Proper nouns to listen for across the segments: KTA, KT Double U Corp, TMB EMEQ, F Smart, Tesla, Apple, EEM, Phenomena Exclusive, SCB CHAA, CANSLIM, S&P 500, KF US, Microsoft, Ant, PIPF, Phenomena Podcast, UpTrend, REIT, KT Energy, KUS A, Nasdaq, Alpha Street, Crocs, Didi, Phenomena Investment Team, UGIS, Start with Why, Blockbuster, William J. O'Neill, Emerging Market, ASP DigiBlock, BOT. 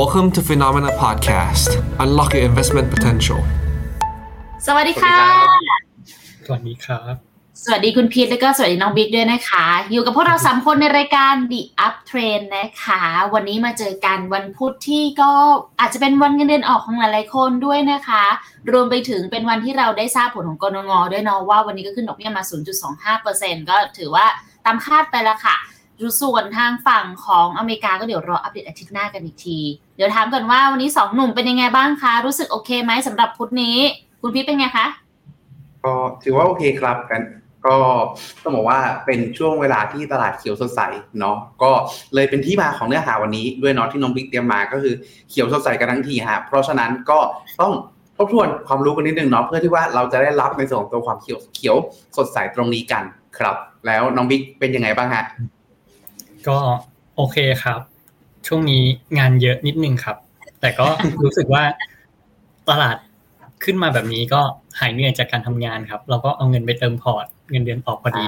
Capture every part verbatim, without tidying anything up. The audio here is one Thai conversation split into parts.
Welcome to Phenomena Podcast. Unlock your investment potential. สวัสดีค่ะสวัสดีครับสวัสดีคุณพีทแล้วก็สวัสดีน้องบิ๊กด้วยนะคะอยู่กับพวกเราสามคนในรายการ The UpTrend นะคะวันนี้มาเจอกันวันพุธที่ก็อาจจะเป็นวันเงินเดือนออกของหลายๆคนด้วยนะคะรวมไปถึงเป็นวันที่เราได้ทราบผลของกนง.ด้วยเนาะว่าวันนี้ก็ขึ้นดอกเบี้ยมา ศูนย์จุดสองห้าเปอร์เซ็นต์ ก็ถือว่าตามคาดไปแล้วค่ะส่วนทางฝั่งของอเมริกาก็เดี๋ยวรออัปเดตอาทิตย์หน้ากันอีกทีเดี๋ยวถามก่อนว่าวันนี้สองหนุ่มเป็นยังไงบ้างคะรู้สึกโอเคไหมสำหรับพุธนี้คุณพีทเป็นไงคะก็ถือว่าโอเคครับกันก็ต้องบอกว่าเป็นช่วงเวลาที่ตลาดเขียวสดใสเนาะก็เลยเป็นที่มาของเนื้อหาวันนี้ด้วยเนาะที่น้องบิ๊กเตรียมมาก็คือเขียวสดใสกันทั้งทีฮะเพราะฉะนั้นก็ต้องทบทวนความรู้กันนิดนึงเนาะเพื่อที่ว่าเราจะได้รับในส่วนของตัวความเขียวเขียวสดใสตรงนี้กันครับแล้วน้องบิ๊กเป็นยังไงบ้างฮะก็โอเคครับช่วงนี้งานเยอะนิดนึงครับแต่ก็รู้สึกว่าตลาดขึ้นมาแบบนี้ก็หายเหนื่อยจากการทำงานครับเราก็เอาเงินไปเติมพอร์ตเงินเดือนออกพอดี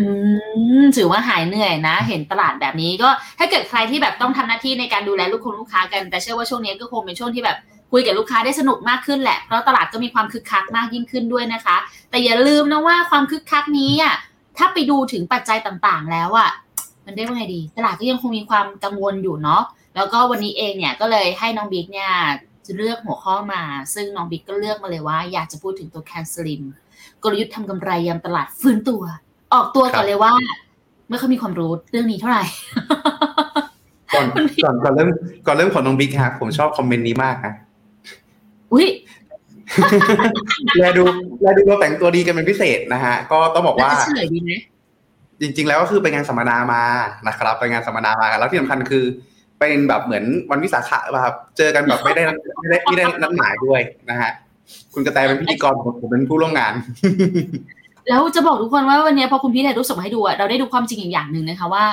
อืมถือว่าหายเหนื่อยนะเห็นตลาดแบบนี้ก็ถ้าเกิดใครที่แบบต้องทำหน้าที่ในการดูแลลูกคุณลูกค้ากันแต่เชื่อว่าช่วงนี้ก็คงเป็นช่วงที่แบบคุยกับลูกค้าได้สนุกมากขึ้นแหละเพราะตลาดก็มีความคึกคักมากยิ่งขึ้นด้วยนะคะแต่อย่าลืมนะว่าความคึกคักนี้อ่ะถ้าไปดูถึงปัจจัยต่างๆแล้วอ่ะมันได้ว่าไงดีตลาดก็ยังคงมีความกังวลอยู่เนาะแล้วก็วันนี้เองเนี่ยก็เลยให้น้องบิ๊กเนี่ยเลือกหัวข้อมาซึ่งน้องบิ๊กก็เลือกมาเลยว่าอยากจะพูดถึงตัว CANSLIM กลยุทธ์ทำกำไรยามตลาดฟื้นตัวออกตัวก่อนเลยว่าไม่ค่อยมีความรู้เรื่องนี้เท่าไหร่ ก่อน ก่อนก่อนเริ่มก่อนเริ่มของน้องบิ๊กฮะผมชอบคอมเมนต์นี้มากนะอุ๊ยแลดูแลดูเราแต่งตัวดีกันเป็นพิเศษนะฮะก็ต้องบอกว่าเฉลยดีมั้ยจริงๆแล้วก็คือไปงานสัมมนามานะครับไปงานสัมมนามาแล้วที่สำคัญคือเป็นแบบเหมือนวันวิสาขะแบบเจอกันแบบไม่ได้ไม่ได้ไม่ได้นัดหมายด้วยนะฮะคุณกระแตเป็นพิธีกรผมเป็นผู้ร่วมงานแล้วจะบอกทุกคนว่าวันนี้พอคุณพี่ได้รูปส่งให้ดูอ่ะเราได้ดูความจริงอย่างนึงนะคะว่า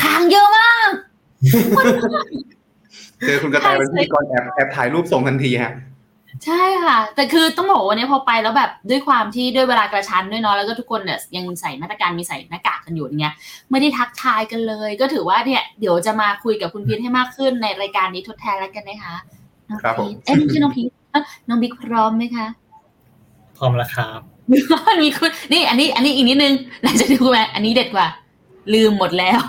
ค้างเยอะมากเจอคุณกระแตเป็นพิธีกรแอบแอบถ่ายรูปส่งทันทีฮะใช่ค่ะแต่คือต้องบอกวันนี้พอไปแล้วแบบด้วยความที่ด้วยเวลากระชั้นด้วยเนาะแล้วก็ทุกคนเนี่ยยังใส่มาตรการมีใส่หน้ากากกันอยู่เงี้ยไม่ได้ทักทายกันเลยก็ถือว่าเนี่ยเดี๋ยวจะมาคุยกับคุณพีทให้มากขึ้นในรายการนี้ทดแทนแล้วกันนะคะครับผมเอ๊ะชื่อน้องพีทน้องบิ๊กพร้อมไหมคะพร้อมแล้วครับมีคุณนี่อันนี้อันนี้อีกนิดนึงเราจะดูว่าอันนี้เด็ดกว่าลืมหมดแล้ว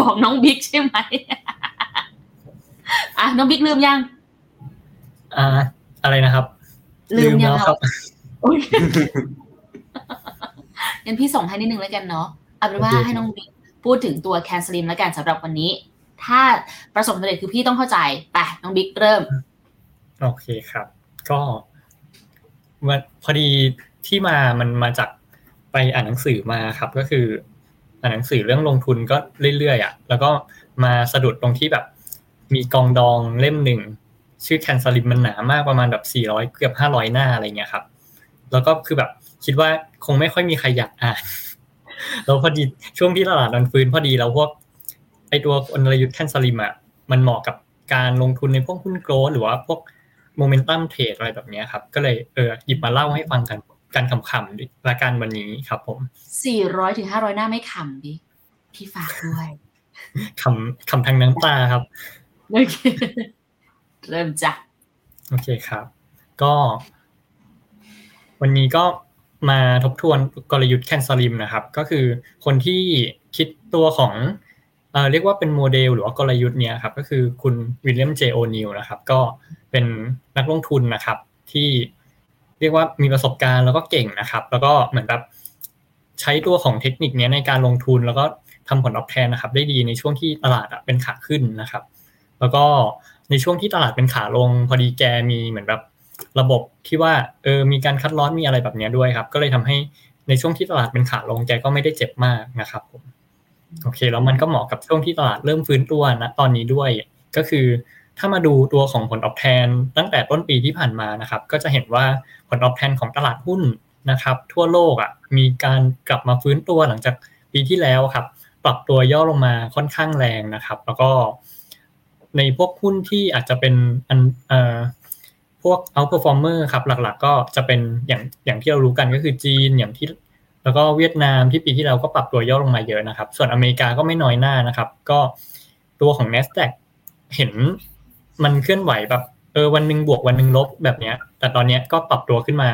บอกน้องบิ๊กใช่ไหมอ่ะน้องบิ๊กลืมยังอ่าอะไรนะครับลืมแล้วครับงั้นพี่ส่งให้นิดนึงแล้วกันเนาะเอาเป็นว่าให้น้องบิ๊กพูดถึงตัว CANSLIM แล้วกันสำหรับวันนี้ถ้าประสบความสำเร็จคือพี่ต้องเข้าใจไปน้องบิ๊กเริ่มโอเคครับก็พอดีที่มามันมาจากไปอ่านหนังสือมาครับก็คืออ่านหนังสือเรื่องลงทุนก็เรื่อยๆอ่ะแล้วก็มาสะดุดตรงที่แบบมีกองดองเล่มหนึ่งชื่อ CANSLIM มันหนามากประมาณแบบสี่ร้อยเกือบห้าร้อยหน้าอะไรเงี้ยครับแล้วก็คือแบบคิดว่าคงไม่ค่อยมีใครอยากอ่านแล้วพอดีช่วงที่ตลาดมันฟื้นพอดีแล้วพวกไอตัวกลยุทธ์ CANSLIM อ่ะมันเหมาะกับการลงทุนในพวกหุ้นโกลด์หรือว่าพวกโมเมนตัมเทรดอะไรแบบเนี้ยครับก็เลยเออหยิบมาเล่าให้ฟังกันกันขำๆดิละกันวันนี้ครับผมสี่ร้อยถึงห้าร้อยหน้าไม่ขำดิพี่ฝากด้วยขำขำทางน้ำตาครับโอเคเริ่มจ้ะโอเคครับก็วันนี้ก็มาทบทวนกลยุทธ์ CANSLIM นะครับก็คือคนที่คิดตัวของเอ่อเรียกว่าเป็นโมเดลหรือว่ากลยุทธ์เนี้ยครับก็คือคุณวิลเลียม เจ โอ นิวนะครับก็เป็นนักลงทุนนะครับที่เรียกว่ามีประสบการณ์แล้วก็เก่งนะครับแล้วก็เหมือนแบบใช้ตัวของเทคนิคเนี้ยในการลงทุนแล้วก็ทำผลตอบแทนนะครับได้ดีในช่วงที่ตลาดอ่ะเป็นขาขึ้นนะครับแล้วก็ในช่วงที่ตลาดเป็นขาลงพอดีแกมีเหมือนแบบระบบที่ว่าเออมีการคัดลอสมีอะไรแบบนี้ด้วยครับก็เลยทำให้ในช่วงที่ตลาดเป็นขาลงแกก็ไม่ได้เจ็บมากนะครับผมโอเคแล้วมันก็เหมาะกับช่วงที่ตลาดเริ่มฟื้นตัวนะตอนนี้ด้วยก็คือถ้ามาดูตัวของผลตอบแทนตั้งแต่ต้นปีที่ผ่านมานะครับก็จะเห็นว่าผลตอบแทนของตลาดหุ้นนะครับทั่วโลกอ่ะมีการกลับมาฟื้นตัวหลังจากปีที่แล้วครับปรับตัวย่อลงมาค่อนข้างแรงนะครับแล้วก็ในพวกหุ้นที่อาจจะเป็นอันเอ่อพวก outperformer ครับหลักๆก็จะเป็นอย่างอย่างที่เรารู้กันก็คือจีนอย่างที่แล้วก็เวียดนามที่ปีที่แล้วก็ปรับตัวย่อลงมาเยอะนะครับส่วนอเมริกาก็ไม่น้อยหน้านะครับก็ตัวของ Nasdaq เห็น มันเคลื่อนไหวแบบเออวันนึงบวกวันนึงลบแบบเนี้ยแต่ตอนเนี้ยก็ปรับตัวขึ้นมา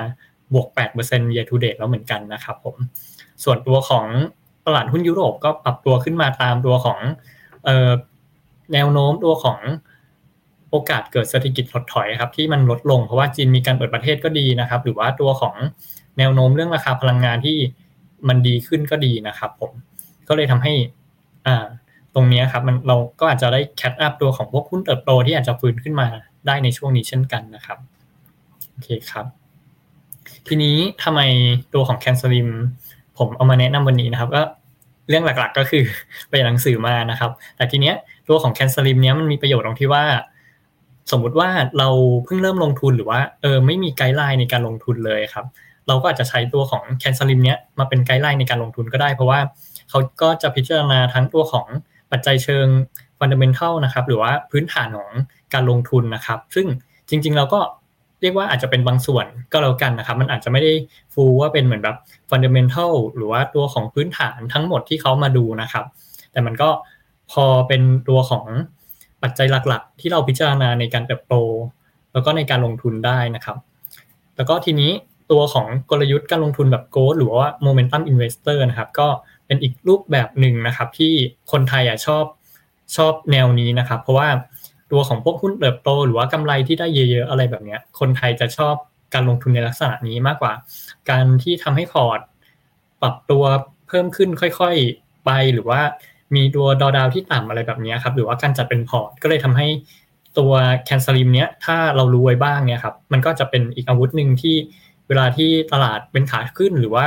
บวก แปดเปอร์เซ็นต์ year to date แล้วเหมือนกันนะครับผมส่วนตัวของตลาดหุ้นยุโรปก็ปรับตัวขึ้นมาตามตัวของเอ่อแนวโน้มตัวของโอกาสเกิดเศรษฐกิจถดถอยครับที่มันลดลงเพราะว่าจีนมีการเปิดประเทศก็ดีนะครับหรือว่าตัวของแนวโน้มเรื่องราคาพลังงานที่มันดีขึ้นก็ดีนะครับผมก็เลยทำให้อ่าตรงนี้ครับมันเราก็อาจจะได้แคทอัพตัวของพวกหุ้นเติบโตที่อาจจะฟื้นขึ้นมาได้ในช่วงนี้เช่นกันนะครับโอเคครับทีนี้ทำไมตัวของ CANSLIM ผมเอามาแนะนำวันนี้นะครับก็เรื่องหลักๆก็คือไปหนังสือมานะครับแต่ทีเนี้ยตัวของ CANSLIM เนี้ยมันมีประโยชน์ตรงที่ว่าสมมุติว่าเราเพิ่งเริ่มลงทุนหรือว่าเออไม่มีไกด์ไลน์ในการลงทุนเลยครับเราก็อาจจะใช้ตัวของ CANSLIM เนี้ยมาเป็นไกด์ไลน์ในการลงทุนก็ได้เพราะว่าเขาก็จะพิจารณาทั้งตัวของปัจจัยเชิง fundamental นะครับหรือว่าพื้นฐานของการลงทุนนะครับซึ่งจริงๆเราก็เรียกว่าอาจจะเป็นบางส่วนก็แล้วกันนะครับมันอาจจะไม่ได้ฟูลว่าเป็นเหมือนแบบ fundamental หรือว่าตัวของพื้นฐานทั้งหมดที่เขามาดูนะครับแต่มันก็พอเป็นตัวของปัจจัยหลักๆที่เราพิจารณาในการเติบโตแล้วก็ในการลงทุนได้นะครับแล้วก็ทีนี้ตัวของกลยุทธ์การลงทุนแบบโกลด์หรือว่า momentum investor นะครับก็เป็นอีกรูปแบบหนึ่งนะครับที่คนไทยอ่ะชอบชอบแนวนี้นะครับเพราะว่าตัวของพวกหุ้นเติบโตหรือว่ากำไรที่ได้เยอะๆอะไรแบบนี้คนไทยจะชอบการลงทุนในลักษณะนี้มากกว่าการที่ทำให้พอร์ตปรับตัวเพิ่มขึ้นค่อยๆไปหรือว่ามีตัวดอดาวที่ต่ำอะไรแบบนี้ครับหรือว่าการจัดเป็นพอร์ตก็เลยทำให้ตัว CANSLIM เนี้ยถ้าเรารู้ไว้บ้างเนี่ยครับมันก็จะเป็นอีกอาวุธนึงที่เวลาที่ตลาดเป็นขาขึ้นหรือว่า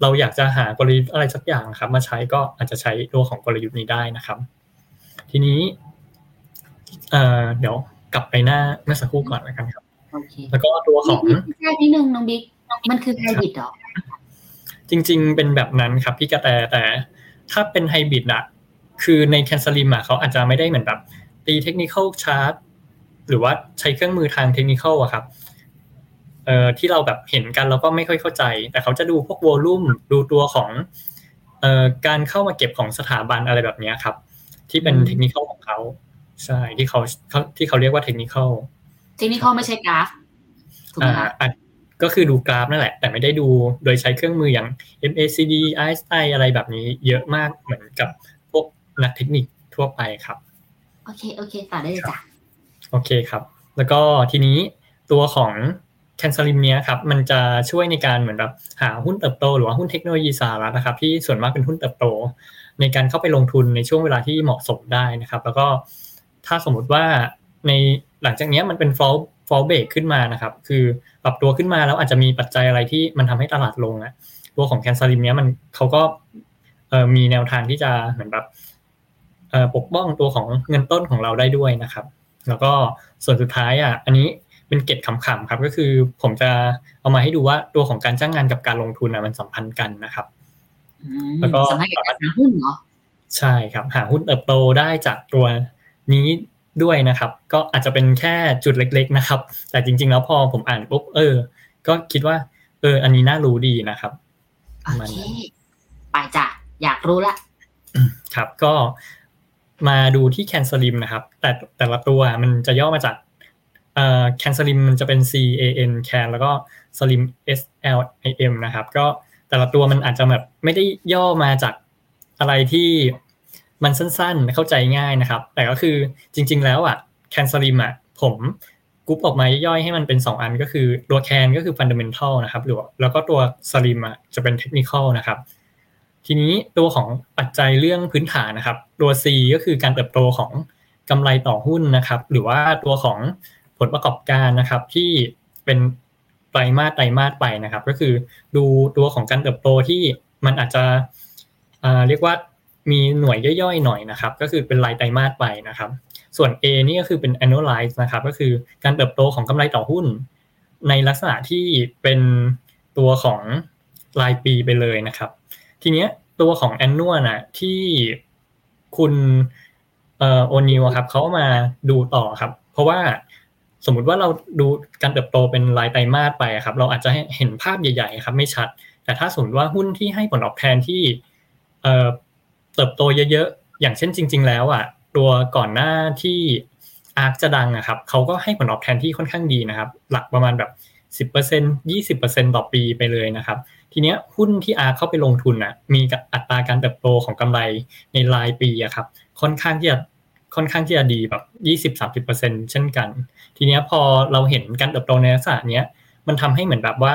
เราอยากจะหากลยุทธ์อะไรสักอย่างครับมาใช้ก็อาจจะใช้ตัวของกลยุทธ์นี้ได้นะครับทีนี้เอ่อเดี๋ยวกลับไปหน้าเมื่อสักครู่ก่อนแล้วกันครับโอเคแล้วก็ตัวของแค่นิดนึงน้องบิ๊กมันคือไฮบริดเหรอจริงๆเป็นแบบนั้นครับพี่กระแตแต่ถ้าเป็นไฮบริดอะคือใน CANSLIM อ่ะเขาอาจจะไม่ได้เหมือนแบบตีเทคนิคอลชาร์ตหรือว่าใช้เครื่องมือทางเทคนิคอลอะครับเอ่อที่เราแบบเห็นกันเราก็ไม่ค่อยเข้าใจแต่เขาจะดูพวกวอลลุ่มดูตัวของเอ่อการเข้ามาเก็บของสถาบันอะไรแบบนี้ครับที่เป็นเทคนิคอลของเขาใช่ที่เขาที่เขาเรียกว่าเทคนิคอลเทคนิคอลไม่ใช่กราฟถูกไหมคะก็คือดูกราฟนั่นแหละแต่ไม่ได้ดูโดยใช้เครื่องมืออย่าง เอ็ม เอ ซี ดี อาร์ เอส ไอ อะไรแบบนี้เยอะมากเหมือนกับพวกนักเทคนิคทั่วไปครับโอเคโอเคต่อได้เลยจ้ะโอเคครับแล้วก็ทีนี้ตัวของ CANSLIM เนี้ยครับมันจะช่วยในการเหมือนแบบหาหุ้นเติบโตหรือว่าหุ้นเทคโนโลยีสาระนะครับที่ส่วนมากเป็นหุ้นเติบโตในการเข้าไปลงทุนในช่วงเวลาที่เหมาะสมได้นะครับแล้วก็ถ้าสมมุติว่าในหลังจากนี้มันเป็น fall fall break ขึ้นมานะครับคือปรับตัวขึ้นมาแล้วอาจจะมีปัจจัยอะไรที่มันทำให้ตลาดลงอ่ะตัวของ CANSLIM เนี้ยมันเขาก็มีแนวทางที่จะเหมือนแบบปกป้องตัวของเงินต้นของเราได้ด้วยนะครับแล้วก็ส่วนสุดท้ายอ่ะอันนี้เป็นเกร็ดขำๆครับก็คือผมจะเอามาให้ดูว่าตัวของการจ้างงานกับการลงทุนอ่ะมันสัมพันธ์กันนะครับแล้วก็สัมพันธ์กับการหาหุ้นเหรอใช่ครับหาหุ้นเติบโตได้จากตัวนี้ด้วยนะครับก็อาจจะเป็นแค่จุดเล็กๆนะครับแต่จริงๆแล้วพอผมอ่านปุ๊บเออก็คิดว่าเอออันนี้น่ารู้ดีนะครับโอเคไปจ้ะอยากรู้ละครับก็มาดูที่ CANSLIM นะครับแต่แต่ละตัวมันจะย่อมาจากเอ่อ CANSLIM มันจะเป็น C A N Can แล้วก็ Slim S L I M นะครับก็แต่ละตัวมันอาจจะแบบไม่ได้ย่อมาจากอะไรที่มันสั้นๆเข้าใจง่ายนะครับแต่ก็คือจริงๆแล้วอ่ะ CANSLIM อ่ะผมกรุ๊ปออกมาย่อยๆให้มันเป็นสองอันก็คือตัว Can ก็คือ Fundamental นะครับหรือแล้วก็ตัว Slim อ่ะจะเป็น Technical นะครับทีนี้ตัวของปัจจัยเรื่องพื้นฐานนะครับตัว C ก็คือการเติบโตของกำไรต่อหุ้นนะครับหรือว่าตัวของผลประกอบการนะครับที่เป็นไตรมาสไตรมาสไปนะครับก็คือดูตัวของการเติบโตที่มันอาจจะเอ่อเรียกว่ามีหน่วยย่อยๆหน่อยนะครับก็คือเป็นรายไตรมาสไปนะครับส่วน A นี่ก็คือเป็น annualize นะครับก็คือการเติบโตของกำไรต่อหุ้นในลักษณะที่เป็นตัวของรายปีไปเลยนะครับทีเนี้ยตัวของ annual น่ะที่คุณเอ่อ O'Neill ครับเขามาดูต่อครับเพราะว่าสมมุติว่าเราดูการเติบโตเป็นรายไตรมาสไปครับเราอาจจะเห็นภาพใหญ่ๆครับไม่ชัดแต่ถ้าสมมติว่าหุ้นที่ให้ผลตอบแทนที่เอ่อเติบโตเยอะๆอย่างเช่นจริงๆแล้วอ่ะตัวก่อนหน้าที่ อาร์ค จะดังนะครับเขาก็ให้ผลตอบแทนที่ค่อนข้างดีนะครับหลักประมาณแบบ สิบเปอร์เซ็นต์ ยี่สิบเปอร์เซ็นต์ ต่อปีไปเลยนะครับทีเนี้ยหุ้นที่ อาร์ค เข้าไปลงทุนน่ะมีอัตราการเติบโตของกำไรในรายปีอะครับค่อนข้างที่จะค่อนข้างที่จะดีแบบยี่สิบ สามสิบเปอร์เซ็นต์ เช่นกันทีเนี้ยพอเราเห็นการเติบโตในลักษณะเนี้ยมันทำให้เหมือนแบบว่า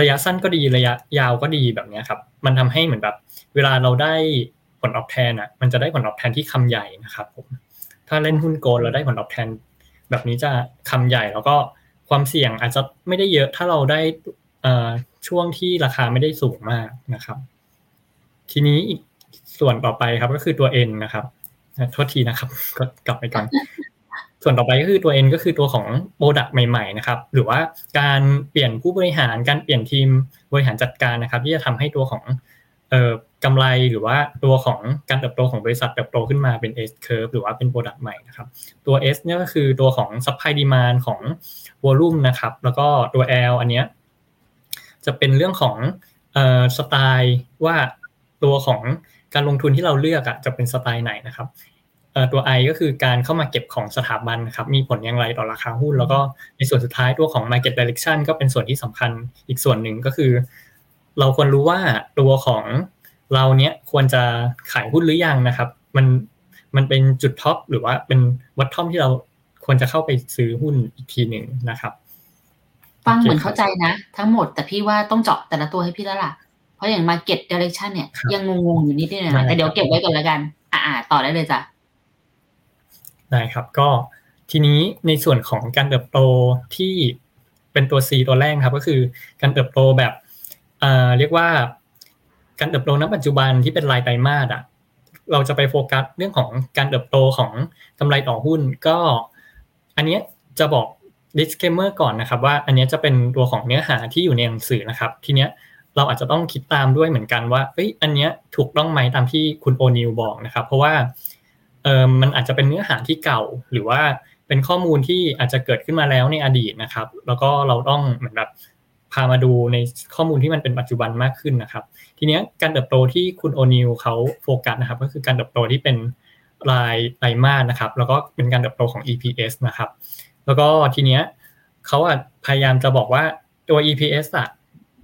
ระยะสั้นก็ดีระยะยาวก็ดีแบบเนี้ยครับมันทำให้เหมือนแบบเวลาเราได้ผลตอบแทนน่ะมันจะได้ผลตอบแทนที่คำใหญ่นะครับผมถ้าเล่นหุ้นโกลด์เราได้ผลตอบแทนแบบนี้จะคำใหญ่แล้วก็ความเสี่ยงอาจจะไม่ได้เยอะถ้าเราได้ช่วงที่ราคาไม่ได้สูงมากนะครับทีนี้อีกส่วนต่อไปครับก็คือตัว N นะครับโทษทีนะครับก็กลับไปก่อนส่วนต่อไปก็คือตัว N ก็คือตัวของ product ใหม่ๆนะครับหรือว่าการเปลี่ยนผู้บริหารการเปลี่ยนทีมบริหารจัดการนะครับที่จะทำให้ตัวของเอ่อกำไรหรือว่าตัวของการเติบโตของบริษัทเติบโตขึ้นมาเป็น S curve หรือว่าเป็น product ใหม่นะครับตัว S เนี่ยก็คือตัวของ supply demand ของ volume นะครับแล้วก็ตัว L อันเนี้ยจะเป็นเรื่องของเอ่อสไตล์ว่าตัวของการลงทุนที่เราเลือกอ่ะจะเป็นสไตล์ไหนนะครับเอ่อตัว I ก็คือการเข้ามาเก็บของสถาบันนะครับมีผลอย่างไรต่อราคาหุ้นแล้วก็ในส่วนสุดท้ายตัวของ market direction ก็เป็นส่วนที่สำคัญอีกส่วนหนึ่งก็คือเราควรรู้ว่าตัวของเราเนี้ยควรจะขายหุ้นหรือยังนะครับมันมันเป็นจุดท็อปหรือว่าเป็นวัตทอมที่เราควรจะเข้าไปซื้อหุ้นอีกทีหนึ่งนะครับฟัง okay. เหมือนเข้าใจนะทั้งหมดแต่พี่ว่าต้องเจาะแต่ละตัวให้พี่แล้วล่ะเพราะอย่าง market direction เนี่ยยังงงๆอยู่นิดนึงนะแต่เดี๋ยวเก็บไว้ก่อนละกันอ่าต่อได้เลยจ้ะได้ครับก็ทีนี้ในส่วนของการเติบโตที่เป็นตัว C ตัวแรกครับก็คือการเติบโตแบบเอ่อเรียกว่าการเติบโตณปัจจุบันที่เป็นรายไตรมาสอ่ะเราจะไปโฟกัสเรื่องของการเติบโตของกำไรต่อหุ้นก็อันเนี้ยจะบอกdisclaimer ก่อนนะครับว่าอันนี้จะเป็นตัวของเนื้อหาที่อยู่ในหนังสือนะครับทีเนี้ยเราอาจจะต้องคิดตามด้วยเหมือนกันว่าเอ้ยอันเนี้ยถูกต้องไหมตามที่คุณโอนิวบอกนะครับเพราะว่าเอ่อมันอาจจะเป็นเนื้อหาที่เก่าหรือว่าเป็นข้อมูลที่อาจจะเกิดขึ้นมาแล้วในอดีตนะครับแล้วก็เราต้องเหมือนแบบพามาดูในข้อมูลที่มันเป็นปัจจุบันมากขึ้นนะครับทีเนี้ยการเติบโตที่คุณโอนิวเค้าโฟกัสนะครับก็คือการเติบโตที่เป็นรายไตรมาสนะครับแล้วก็เป็นการเติบโตของ อี พี เอส นะครับแล้วก็ทีเนี้ยเขาอ่ะพยายามจะบอกว่าตัว อี พี เอส อ่ะ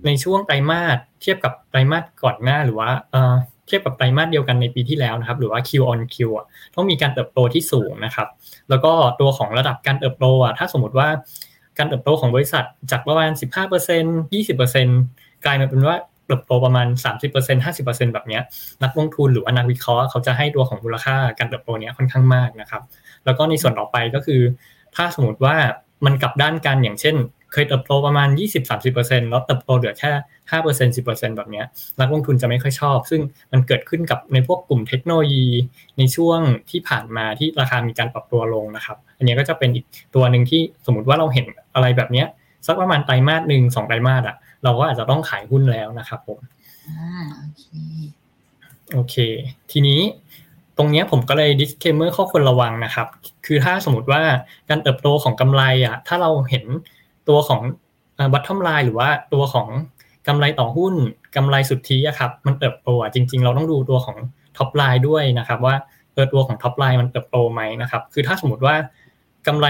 ในช่วงไตรมาสเทียบกับไตรมาสก่อนหน้าหรือว่าเอ่อเทียบกับไตรมาสเดียวกันในปีที่แล้วนะครับหรือว่า Q on Q อ่ะต้องมีการเติบโตที่สูงนะครับแล้วก็ตัวของระดับการเติบโตอ่ะถ้าสมมุติว่าการเติบโตของบริษัทจากประมาณ สิบห้าเปอร์เซ็นต์ ยี่สิบเปอร์เซ็นต์ กลายมาเป็นว่าเติบโตประมาณ สามสิบเปอร์เซ็นต์ ห้าสิบเปอร์เซ็นต์ แบบเนี้ยนักลงทุนหรือว่านักวิเคราะห์เขาจะให้ตัวของมูลค่าการเติบโตเนี้ยค่อนข้างมากนะครับแล้วก็ในส่วนต่อไปก็คือถ้าสมมติว่ามันกลับด้านกันอย่างเช่นเคยเติบโตประมาณ ยี่สิบถึงสามสิบเปอร์เซ็นต์ แล้วเติบโตเหลือแค่ ห้าเปอร์เซ็นต์ สิบเปอร์เซ็นต์ แบบเนี้ยนักลงทุนจะไม่ค่อยชอบซึ่งมันเกิดขึ้นกับในพวกกลุ่มเทคโนโลยีในช่วงที่ผ่านมาที่ราคามีการปรับตัวลงนะครับอันนี้ก็จะเป็นอีกตัวนึงที่สมมติว่าเราเห็นอะไรแบบเนี้ยสักประมาณไตรมาสหนึ่ง สองไตรมาสอ่ะเราก็อาจจะต้องขายหุ้นแล้วนะครับผมอ่าโอเคโอเคทีนี้ตรงนี้ผมก็เลย disclaimer ข้อควรระวังนะครับคือถ้าสมมติว่าการเติบโตของกำไรอ่ะถ้าเราเห็นตัวของ bottom line หรือว่าตัวของกำไรต่อหุ้นกำไรสุทธิอ่ะครับมันเติบโตอ่ะจริงๆเราต้องดูตัวของ top line ด้วยนะครับว่าเออตัวของ top line มันเติบโตไหมนะครับคือถ้าสมมติว่ากำไร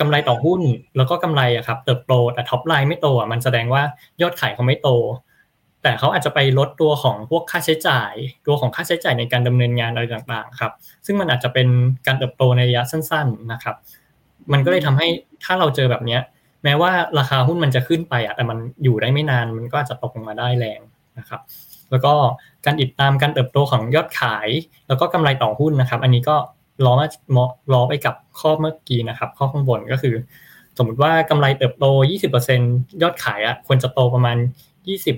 กำไรต่อหุ้นแล้วก็กำไรอ่ะครับเติบโตแต่ top line ไม่โตอ่ะมันแสดงว่ายอดขายเขาไม่โตแต่เขาอาจจะไปลดตัวของพวกค่าใช้จ่ายตัวของค่าใช้จ่ายในการดำเนินงานอะไรต่างๆครับซึ่งมันอาจจะเป็นการเติบโตในระยะสั้นๆนะครับมันก็เลยทำให้ถ้าเราเจอแบบนี้แม้ว่าราคาหุ้นมันจะขึ้นไปอ่ะแต่มันอยู่ได้ไม่นานมันก็อาจจะตกลงมาได้แรงนะครับแล้วก็การติดตามการเติบโตของยอดขายแล้วก็กำไรต่อหุ้นนะครับอันนี้ก็ล้อมาล้อไปกับข้อเมื่อกี้นะครับข้อข้างบนก็คือสมมติว่ากำไรเติบโต ยี่สิบเปอร์เซ็นต์ ยอดขายอ่ะควรจะโตประมาณยี่สิบ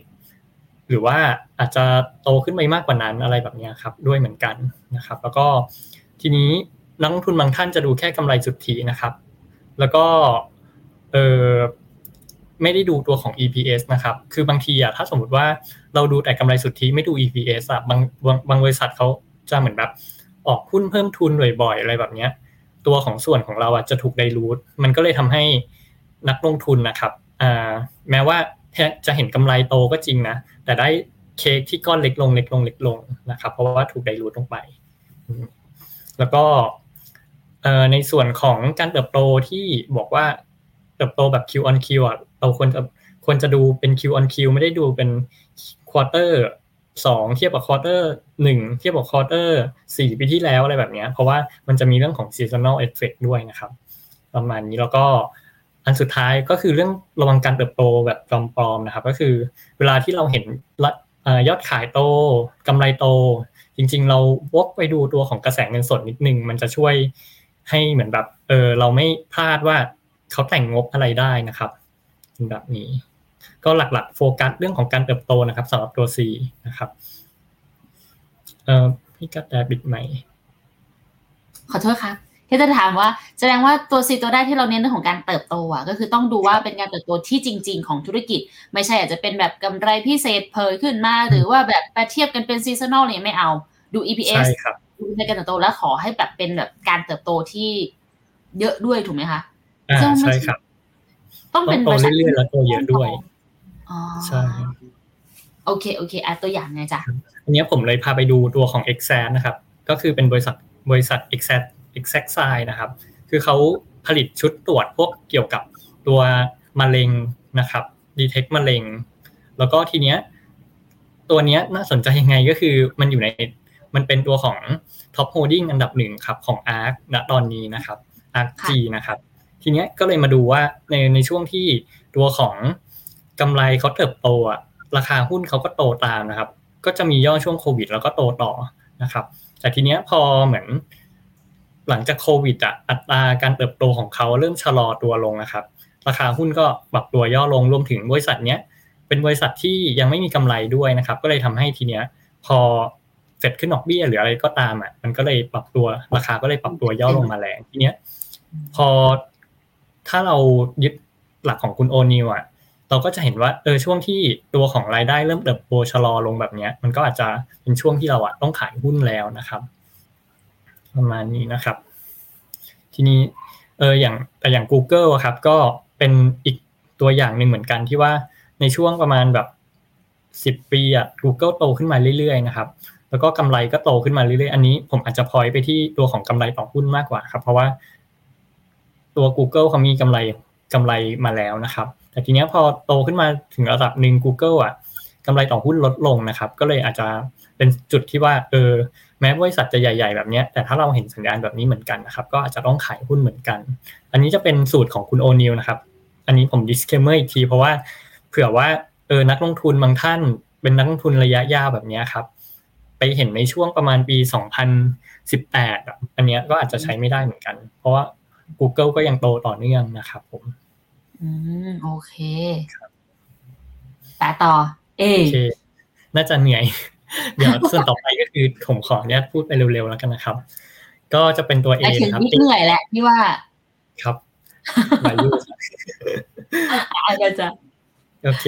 หรือว่าอาจจะโตขึ้นไปมากกว่านั้นอะไรแบบนี้ครับด้วยเหมือนกันนะครับแล้วก็ทีนี้นักลงทุนบางท่านจะดูแค่กำไรสุทธินะครับแล้วก็เอ่อไม่ได้ดูตัวของ อี พี เอส นะครับคือบางทีอ่ะถ้าสมมติว่าเราดูแต่กำไรสุทธิไม่ดู อี พี เอส อ่ะบางบางบริษัทเขาจะเหมือนแบบออกหุ้นเพิ่มทุนบ่อยๆอะไรแบบนี้ตัวของส่วนของเราอ่ะจะถูกไดลูทมันก็เลยทำให้นักลงทุนนะครับอ่าแม้ว่าจะเห็นกำไรโตก็จริงนะแต่ได้เค้กที่ก้อนเล็กลงเล็กลงเล็กลงนะครับเพราะว่าถูกไดลูทลงไปแล้วก็ ในส่วนของการเติบโตที่บอกว่าเติบโตแบบ Q on Q อ่ะเราควรจะควรจะดูเป็น Q on Q ไม่ได้ดูเป็น quarter สองเทียบกับ quarter หนึ่งเทียบกับ quarter สี่ปีที่แล้วอะไรแบบเนี้ยเพราะว่ามันจะมีเรื่องของ seasonal effect ด้วยนะครับประมาณนี้แล้วก็อันสุดท้ายก็คือเรื่องระวังการเติบโตแบบปลอมๆนะครับก็คือเวลาที่เราเห็นยอดขายโตกำไรโตจริงๆเราวกไปดูตัวของกระแสเงินสดนิดนึงมันจะช่วยให้เหมือนแบบเออเราไม่พลาดว่าเขาแต่งงบอะไรได้นะครับแบบนี้ก็หลักๆโฟกัสเรื่องของการเติบโตนะครับสำหรับตัว C นะครับเอ่อพี่กัดแดบิดใหม่ขอโทษค่ะที่จะถามว่าแสดงว่าตัว C ตัวได้ที่เราเน้นเรื่องของการเติบโตอ่ะก็คือต้องดูว่าเป็นการเติบโตที่จริงๆของธุรกิจไม่ใช่อาจจะเป็นแบบกำไรพิเศษเผยขึ้นมาหรือว่าแบบไปเทียบกันเป็นซีซันนอลเนี่ยไม่เอาดู อี พี เอส ดูในการเติบโตแล้วขอให้แบบเป็นแบบการเติบโตที่เยอะด้วยถูกไหมคะใช่ครับต้องเป็นบริษัทเรื่อยๆแล้วโตเยอะด้วยอ๋อใช่โอเคโอเคอ่ะตัวอย่างไงจ๊ะอันนี้ผมเลยพาไปดูตัวของ Exact นะครับก็คือเป็นบริษัทบริษัท Exact Exact Science นะครับคือเขาผลิตชุดตรวจพวกเกี่ยวกับตัวมะเร็งนะครับ Detect มะเร็งแล้วก็ทีเนี้ยตัวเนี้ยน่าสนใจยังไงก็คือมันอยู่ในมันเป็นตัวของ Top Holding อันดับหนึ่งครับของ อาร์ค ณตอนนี้นะครับ อาร์ เค จี นะครับทีเนี้ยก็เลยมาดูว่าในในช่วงที่ตัวของกำไรเขาเติบโตอ่ะราคาหุ้นเขาก็โตตามนะครับก็จะมีย่อช่วงโควิดแล้วก็โตต่อนะครับแต่ทีเนี้ยพอเหมือนหลังจากโควิดอ่ะอัตราการเติบโตของเขาเริ่มชะลอตัวลงนะครับราคาหุ้นก็ปรับตัวย่อลงรวมถึงบริษัทเนี้ยเป็นบริษัทที่ยังไม่มีกำไรด้วยนะครับก็เลยทำให้ทีเนี้ยพอเฟดขึ้นดอกเบี้ยหรืออะไรก็ตามอ่ะมันก็เลยปรับตัวราคาก็เลยปรับตัวย่อลงมาแรงทีเนี้ยพอถ้าเรายึดหลักของคุณโอนิวอ่ะเราก็จะเห็นว่าเออช่วงที่ตัวของรายได้เริ่มเติบโตชะลอลงแบบนี้มันก็อาจจะเป็นช่วงที่เราอ่ะต้องขายหุ้นแล้วนะครับประมาณนี้นะครับทีนี้เอออย่างแต่อย่าง Google อ่ะครับก็เป็นอีกตัวอย่างหนึ่งเหมือนกันที่ว่าในช่วงประมาณแบบสิบปีอ่ะ Google โตขึ้นมาเรื่อยๆนะครับแล้วก็กำไรก็โตขึ้นมาเรื่อยๆอันนี้ผมอาจจะพอยไปที่ตัวของกำไรต่อหุ้นมากกว่าครับเพราะว่าตัว Google เขามีกำไรกำไรมาแล้วนะครับแต่ทีเนี้ยพอโตขึ้นมาถึงระดับหนึ่ง Google อ่ะกำไรต่อหุ้นลดลงนะครับก็เลยอาจจะเป็นจุดที่ว่าเออแม้บริษัทจะใหญ่ๆแบบเนี้ยแต่ถ้าเราเห็นสัญญาณแบบนี้เหมือนกันนะครับก็อาจจะต้องขายหุ้นเหมือนกันอันนี้จะเป็นสูตรของคุณโอนิวนะครับอันนี้ผม disclaimer อีกทีเพราะว่าเผื่อว่าเออนักลงทุนบางท่านเป็นนักลงทุนระยะยาวแบบเนี้ยครับไปเห็นในช่วงประมาณปีสองพันสิบแปดอันเนี้ยก็อาจจะใช้ไม่ได้เหมือนกันเพราะว่าGoogle ก็ยังโตต่อเนื่องนะครับผมอืมโอเคครับไปต่อเอโอเคน่าจะเหนื่อยเดี๋ยวส่วนต่อไปก็คือผมขออนุญาตพูดไปเร็วๆแล้วกันนะครับก็จะเป็นตัว A นะครับเหนื่อยแหละพี่ว่าครับ value อาจจะโอเค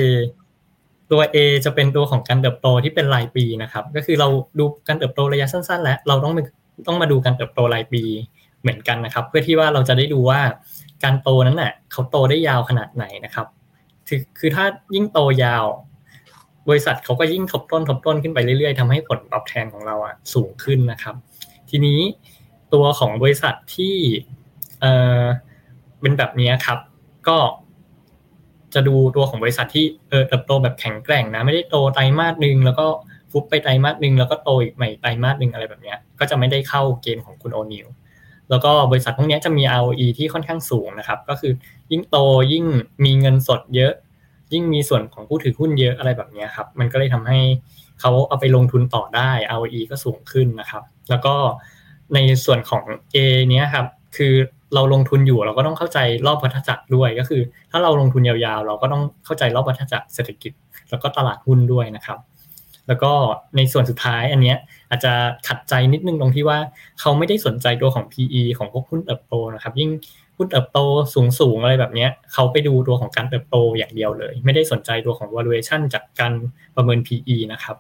ตัว A จะเป็นตัวของการเติบโตที่เป็นรายปีนะครับก็คือเราดูการเติบโตระยะสั้นๆแล้วเราต้องต้องมาดูการเติบโตรายปีเหมือนกันนะครับเพื่อที่ว่าเราจะได้ดูว่าการโตนั้นน่ะเขาโตได้ยาวขนาดไหนนะครับคือคือถ้ายิ่งโตยาวบริษัทเขาก็ยิ่งทบต้นทบต้นขึ้นไปเรื่อยๆทำให้ผลตอบแทนของเราอ่ะสูงขึ้นนะครับทีนี้ตัวของบริษัทที่เอ่อเป็นแบบนี้ครับก็จะดูตัวของบริษัทที่เออเติบโตแบบแข็งแกร่งนะไม่ได้โตไตรมาสนึงแล้วก็ฟุบไปไตรมาสนึงแล้วก็โตอีกใหม่ไตรมาสนึงอะไรแบบนี้ก็จะไม่ได้เข้าเกณฑ์ของคุณโอนิวแล้วก็บริษัทพวกนี้จะมี อาร์ โอ อี ที่ค่อนข้างสูงนะครับก็คือยิ่งโตยิ่งมีเงินสดเยอะยิ่งมีส่วนของผู้ถือหุ้นเยอะอะไรแบบนี้ครับมันก็เลยทำให้เขาเอาไปลงทุนต่อได้ อาร์ โอ อี ก็สูงขึ้นนะครับแล้วก็ในส่วนของ A เนี้ยครับคือเราลงทุนอยู่เราก็ต้องเข้าใจรอบวัฏจักรด้วยก็คือถ้าเราลงทุนยาวๆเราก็ต้องเข้าใจรอบวัฏจักรเศรษฐกิจแล้วก็ตลาดหุ้นด้วยนะครับแล้วก็ในส่วนสุดท้ายอันเนี้ยอาจจะขัดใจนิดนึงตรงที่ว่าเขาไม่ได้สนใจตัวของ พี อี ของพวกหุ้นเติบโตนะครับยิ่งหุ้นเติบโตสูงๆอะไรแบบเนี้ยเขาไปดูตัวของการเติบโตอย่างเดียวเลยไม่ได้สนใจตัวของ valuation จากการประเมิน พี อี นะครับ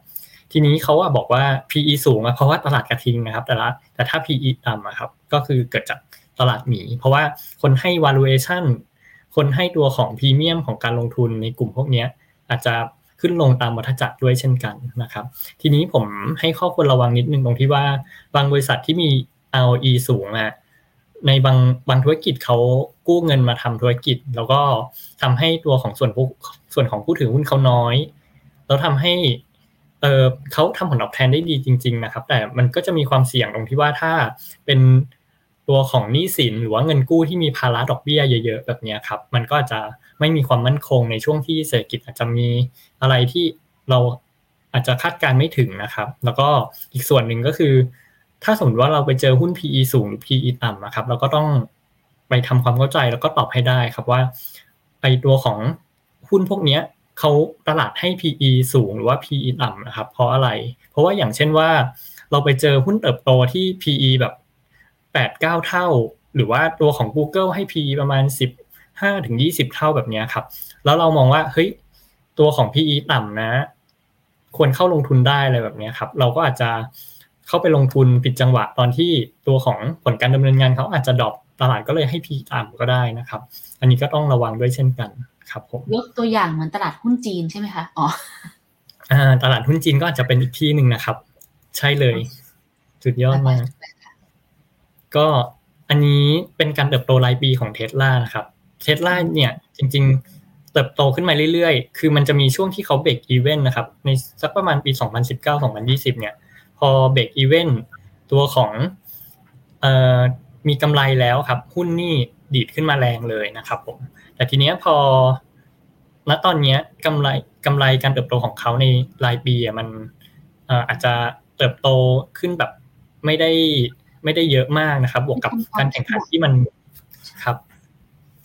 ทีนี้เขาบอกว่า พี อี สูงเพราะว่าตลาดกระทิงนะครับแต่ละแต่ถ้า พี อี ต่ำอะครับก็คือเกิดจากตลาดหมีเพราะว่าคนให้ valuation คนให้ตัวของพรีเมียมของการลงทุนในกลุ่มพวกเนี้ยอาจจะขึ้นลงตามวัฏจักรด้วยเช่นกันนะครับทีนี้ผมให้ข้อควรระวังนิดนึงตรงที่ว่าบางบริษัทที่มี อาร์ โอ อี สูงอ่ะ ในบางบางธุรกิจเขากู้เงินมาทำธุรกิจแล้วก็ทำให้ตัวของส่วนผู้ส่วนของผู้ถือหุ้นเขาน้อยแล้วทำให้เออเขาทำผลตอบแทนได้ดีจริงๆนะครับแต่มันก็จะมีความเสี่ยงตรงที่ว่าถ้าเป็นตัวของหนี้สินหรือว่าเงินกู้ที่มีภาระดอกเบี้ยเยอะๆแบบนี้ครับมันก็จะไม่มีความมั่นคงในช่วงที่เศรษฐกิจอาจจะมีอะไรที่เราอาจจะคาดการไม่ถึงนะครับแล้วก็อีกส่วนหนึ่งก็คือถ้าสมมติว่าเราไปเจอหุ้น พี อี สูงหรือ พี อี ต่ำนะครับเราก็ต้องไปทำความเข้าใจแล้วก็ตอบให้ได้ครับว่าไอ้ตัวของหุ้นพวกนี้เขาตลาดให้ พี อี สูงหรือว่า พี อี ต่ำนะครับเพราะอะไรเพราะว่าอย่างเช่นว่าเราไปเจอหุ้นเติบโตที่ พี อี แบบ แปดถึงเก้า เท่าหรือว่าตัวของ Google ให้ พี อี ประมาณ สิบห้าถึงยี่สิบ เท่าแบบนี้ครับแล้วเรามองว่าเฮ้ยตัวของ พี อี ต่ำนะควรเข้าลงทุนได้อะไรแบบนี้ครับเราก็อาจจะเข้าไปลงทุนผิดจังหวะตอนที่ตัวของผลการดำเนินงานเขาอาจจะดรอปตลาดก็เลยให้ พี อี ต่ำก็ได้นะครับอันนี้ก็ต้องระวังด้วยเช่นกันครับผมยกตัวอย่างเหมือนตลาดหุ้นจีนใช่ไหมคะอ๋ออ่าตลาดหุ้นจีนก็อาจจะเป็นอีกที่นึงนะครับใช่เลยสุดยอดมากก็อันนี้เป็นการเติบโตรายปีของ Tesla นะครับ Tesla เนี่ยจริงๆเติบโตขึ้นมาเรื่อยๆคือมันจะมีช่วงที่เขาเบรกอีเวนต์นะครับในสักประมาณปีสองพันสิบเก้า สองพันยี่สิบเนี่ยพอเบรกอีเวนต์ตัวของเอ่อมีกำไรแล้วครับหุ้นนี่ดีดขึ้นมาแรงเลยนะครับผมแต่ทีเนี้ยพอณตอนเนี้ยกำไรกำไรการเติบโตของเขาในรายปีอ่ะมันเอ่ออาจจะเติบโตขึ้นแบบไม่ได้ไม่ได้เยอะมากนะครับบวกกับการแข่งขันที่มันครับ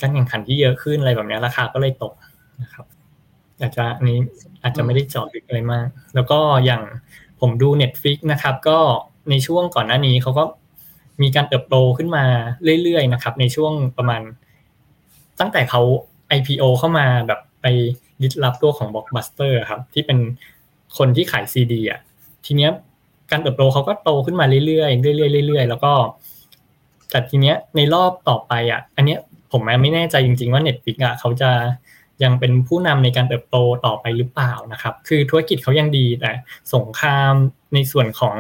การแข่งขันที่เยอะขึ้นอะไรแบบนี้ราคาก็เลยตกนะครับอาจจะอันนี้อาจจะไม่ได้เจาะลึกอะไรมากแล้วก็อย่างผมดู Netflix นะครับก็ในช่วงก่อนหน้านี้เขาก็มีการเติบโตขึ้นมาเรื่อยๆนะครับในช่วงประมาณตั้งแต่เขา ไอ พี โอ เข้ามาแบบไปยึดรับตัวของ Blockbuster ครับที่เป็นคนที่ขาย ซี ดี อ่ะทีเนี้ยการเติบโตเขาก็โตขึ้นมาเรื่อยๆเรื่อยๆเรื่อยๆแล้วก็แต่ทีเนี้ยในรอบต่อไปอ่ะอันเนี้ยผมไม่แน่ใจจริงๆว่า Netflix อ่ะเขาจะยังเป็นผู้นำในการเติบโตต่อไปหรือเปล่านะครับคือธุรกิจเขายังดีแต่สงครามในส่วนของ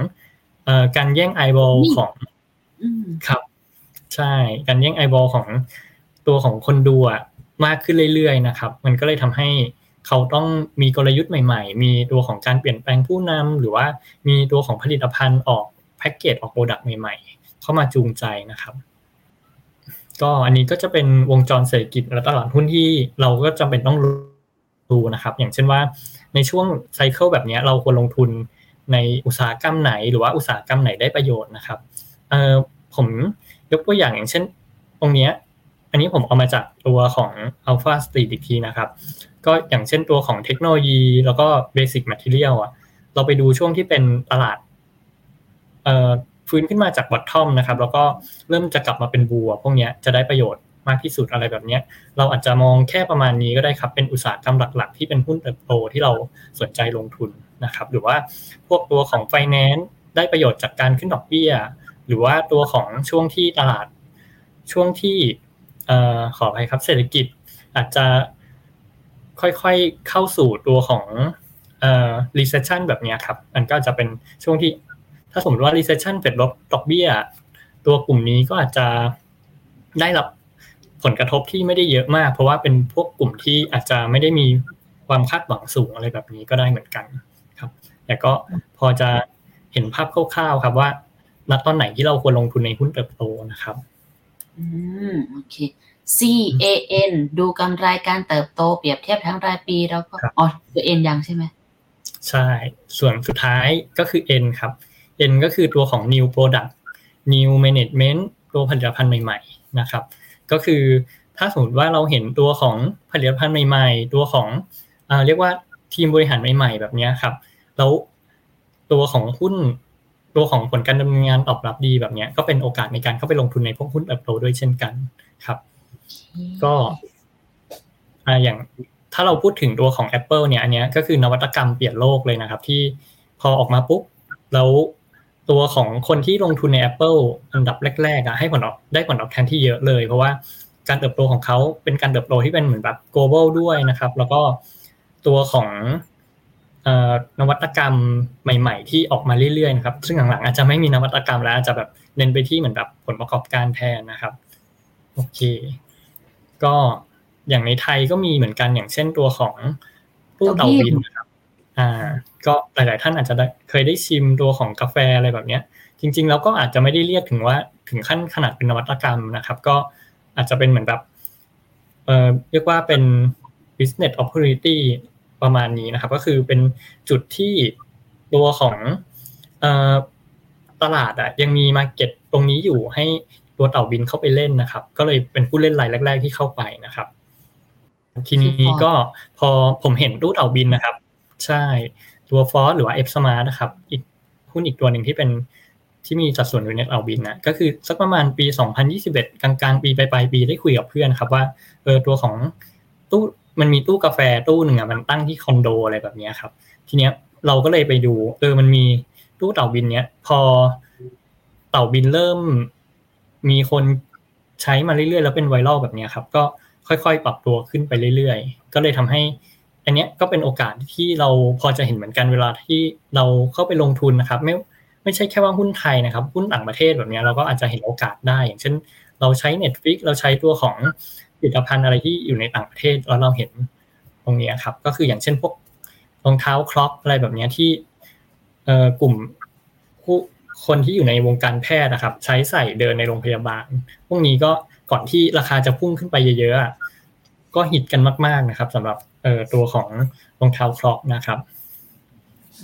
เอ่อการแย่ง eyeball ของครับใช่การแย่ง eyeball ของตัวของคนดูอ่ะมากขึ้นเรื่อยๆนะครับมันก็เลยทำให้เขาต้องมีกลยุทธ์ใหม่ๆมีตัวของการเปลี่ยนแปลงผู้นำหรือว่ามีตัวของผลิตภัณฑ์ออกแพ็คเกจออกโปรดักต์ใหม่ๆเข้ามาจูงใจนะครับก็อันนี้ก็จะเป็นวงจรเศรษฐกิจและตลาดหุ้นที่เราก็จำเป็นต้องรู้นะครับอย่างเช่นว่าในช่วงไซเคิลแบบนี้เราควรลงทุนในอุตสาหกรรมไหนหรือว่าอุตสาหกรรมไหนได้ประโยชน์นะครับเอ่อผมยกตัวอย่างอย่างเช่นตรงเนี้ยอันนี้ผมเอามาจากตัวของ Alpha Street อีกทีนะครับก็อย่างเช่นตัวของเทคโนโลยีแล้วก็ Basic Material อ่ะเราไปดูช่วงที่เป็นตลาดเอ่อฟื้นขึ้นมาจากบอททอมนะครับแล้วก็เริ่มจะกลับมาเป็นบูอ่ะพวกเนี้ยจะได้ประโยชน์มากที่สุดอะไรแบบเนี้ยเราอาจจะมองแค่ประมาณนี้ก็ได้ครับเป็นอุตสาหกรรมหลักๆที่เป็นหุ้นเติบโตที่เราสนใจลงทุนนะครับหรือว่าพวกตัวของ Finance ได้ประโยชน์จากการขึ้นดอกเบี้ยหรือว่าตัวของช่วงที่ตลาดช่วงที่เอ่อขออภัยครับเศรษฐกิจอาจจะค่อยๆเข้าสู่ตัวของเอ่อ recession แบบเนี้ยครับมันก็จะเป็นช่วงที่ถ้าสมมติว่า recession เฟดลดดอกเบี้ยตัวกลุ่มนี้ก็อาจจะได้รับผลกระทบที่ไม่ได้เยอะมากเพราะว่าเป็นพวกกลุ่มที่อาจจะไม่ได้มีความคาดหวังสูงอะไรแบบนี้ก็ได้เหมือนกันครับแต่ก็พอจะเห็นภาพคร่าวๆครับว่าณตอนไหนที่เราควรลงทุนในหุ้นเติบโตนะครับอืมโอเค ซี เอ เอ็น ดูกำไรการเติบโตเปรียบเทียบทั้งรายปีแล้วก็อ๋อตัว N ยังใช่ไหมใช่ส่วนสุดท้ายก็คือ N ครับN ก็คือตัวของ new product new management ตัวผลิตภัณฑ์ใหม่ๆนะครับก็คือถ้าสมมติว่าเราเห็นตัวของผลิตภัณฑ์ใหม่ๆตัวของเอ่อเรียกว่าทีมบริหารใหม่ๆแบบนี้ครับแล้วตัวของหุ้นตัวของผลการดำเนินงานตอบรับดีแบบนี้ก็เป็นโอกาสในการเข้าไปลงทุนในพวกหุ้นเติบโตด้วยเช่นกันครับก็อ่าอย่างถ้าเราพูดถึงตัวของ Apple เนี่ยอันเนี้ยก็คือนวัตกรรมเปลี่ยนโลกเลยนะครับที่พอออกมาปุ๊บแล้วตัวของคนที่ลงทุนใน Apple อันดับแรกๆอ่ะให้ผลได้ผลตอบแทนที่เยอะเลยเพราะว่าการเติบโตของเขาเป็นการเติบโตที่เป็นเหมือนแบบ global ด้วยนะครับแล้วก็ตัวของเอ่อนวัตกรรมใหม่ๆที่ออกมาเรื่อยๆนะครับซึ่งหลังๆอาจจะไม่มีนวัตกรรมแล้วอาจจะแบบ เน้นไปที่เหมือนแบบผลประกอบการแทนนะครับโอเคก็อย่างในไทยก็มีเหมือนกันอย่างเช่นตัวของตู้เตาบินนะครับอ่าก็หลายๆท่านอาจจะเคยได้ชิมตัวของกาแฟอะไรแบบเนี้ยจริงๆแล้วก็อาจจะไม่ได้เรียกถึงว่าถึงขั้นขนาดเป็นนวัตกรรมนะครับก็อาจจะเป็นเหมือนแบบเอ่อเรียกว่าเป็น business opportunity ประมาณนี้นะครับก็คือเป็นจุดที่ตัวของเอ่อตลาดอ่ะยังมี market ตรงนี้อยู่ให้ตัวเต่าบินเข้าไปเล่นนะครับก็เลยเป็นผู้เล่นรายแรกๆที่เข้าไปนะครับทีนี้ก็พอผมเห็นตู้เต่าบินนะครับใช่ตัวฟอสหรือว่า F Smart นะครับอีกหุ้นอีกตัวหนึ่งที่เป็นที่มีสัดส่วนอยู่ในเต่าบินนะก็คือสักประมาณปีสองพันยี่สิบเอ็ดกลางๆปีปลายๆปีได้คุยกับเพื่อนครับว่าเออตัวของตู้มันมีตู้กาแฟตู้หนึ่งอ่ะมันตั้งที่คอนโดอะไรแบบนี้ครับทีเนี้ยเราก็เลยไปดูเออมันมีตู้เต่าบินเนี้ยพอเต่าบินเริ่มมีคนใช้มาเรื่อยๆแล้วเป็นไวรัลแบบนี้ครับก็ค่อยๆปรับตัวขึ้นไปเรื่อยๆก็เลยทำให้อันเนี้ยก็เป็นโอกาสที่เราพอจะเห็นเหมือนกันเวลาที่เราเข้าไปลงทุนนะครับไม่ไม่ใช่แค่ว่าหุ้นไทยนะครับหุ้นต่างประเทศแบบนี้เราก็อาจจะเห็นโอกาสได้อย่างเช่นเราใช้ Netflix เราใช้ตัวของผลิตภัณฑ์อะไรที่อยู่ในต่างประเทศแล้วเราเห็นตรงนี้ครับก็คืออย่างเช่นพวกรองเท้า Crocs อะไรแบบนี้ที่เอ่อกลุ่มผู้คนที่อยู่ในวงการแพทย์นะครับใช้ใส่เดินในโรงพยาบาลพวกนี้ก็ก่อนที่ราคาจะพุ่งขึ้นไปเยอะๆก็ฮิตกันมากๆนะครับสำหรับเอ่อตัวของรองเท้า Crocs นะครับ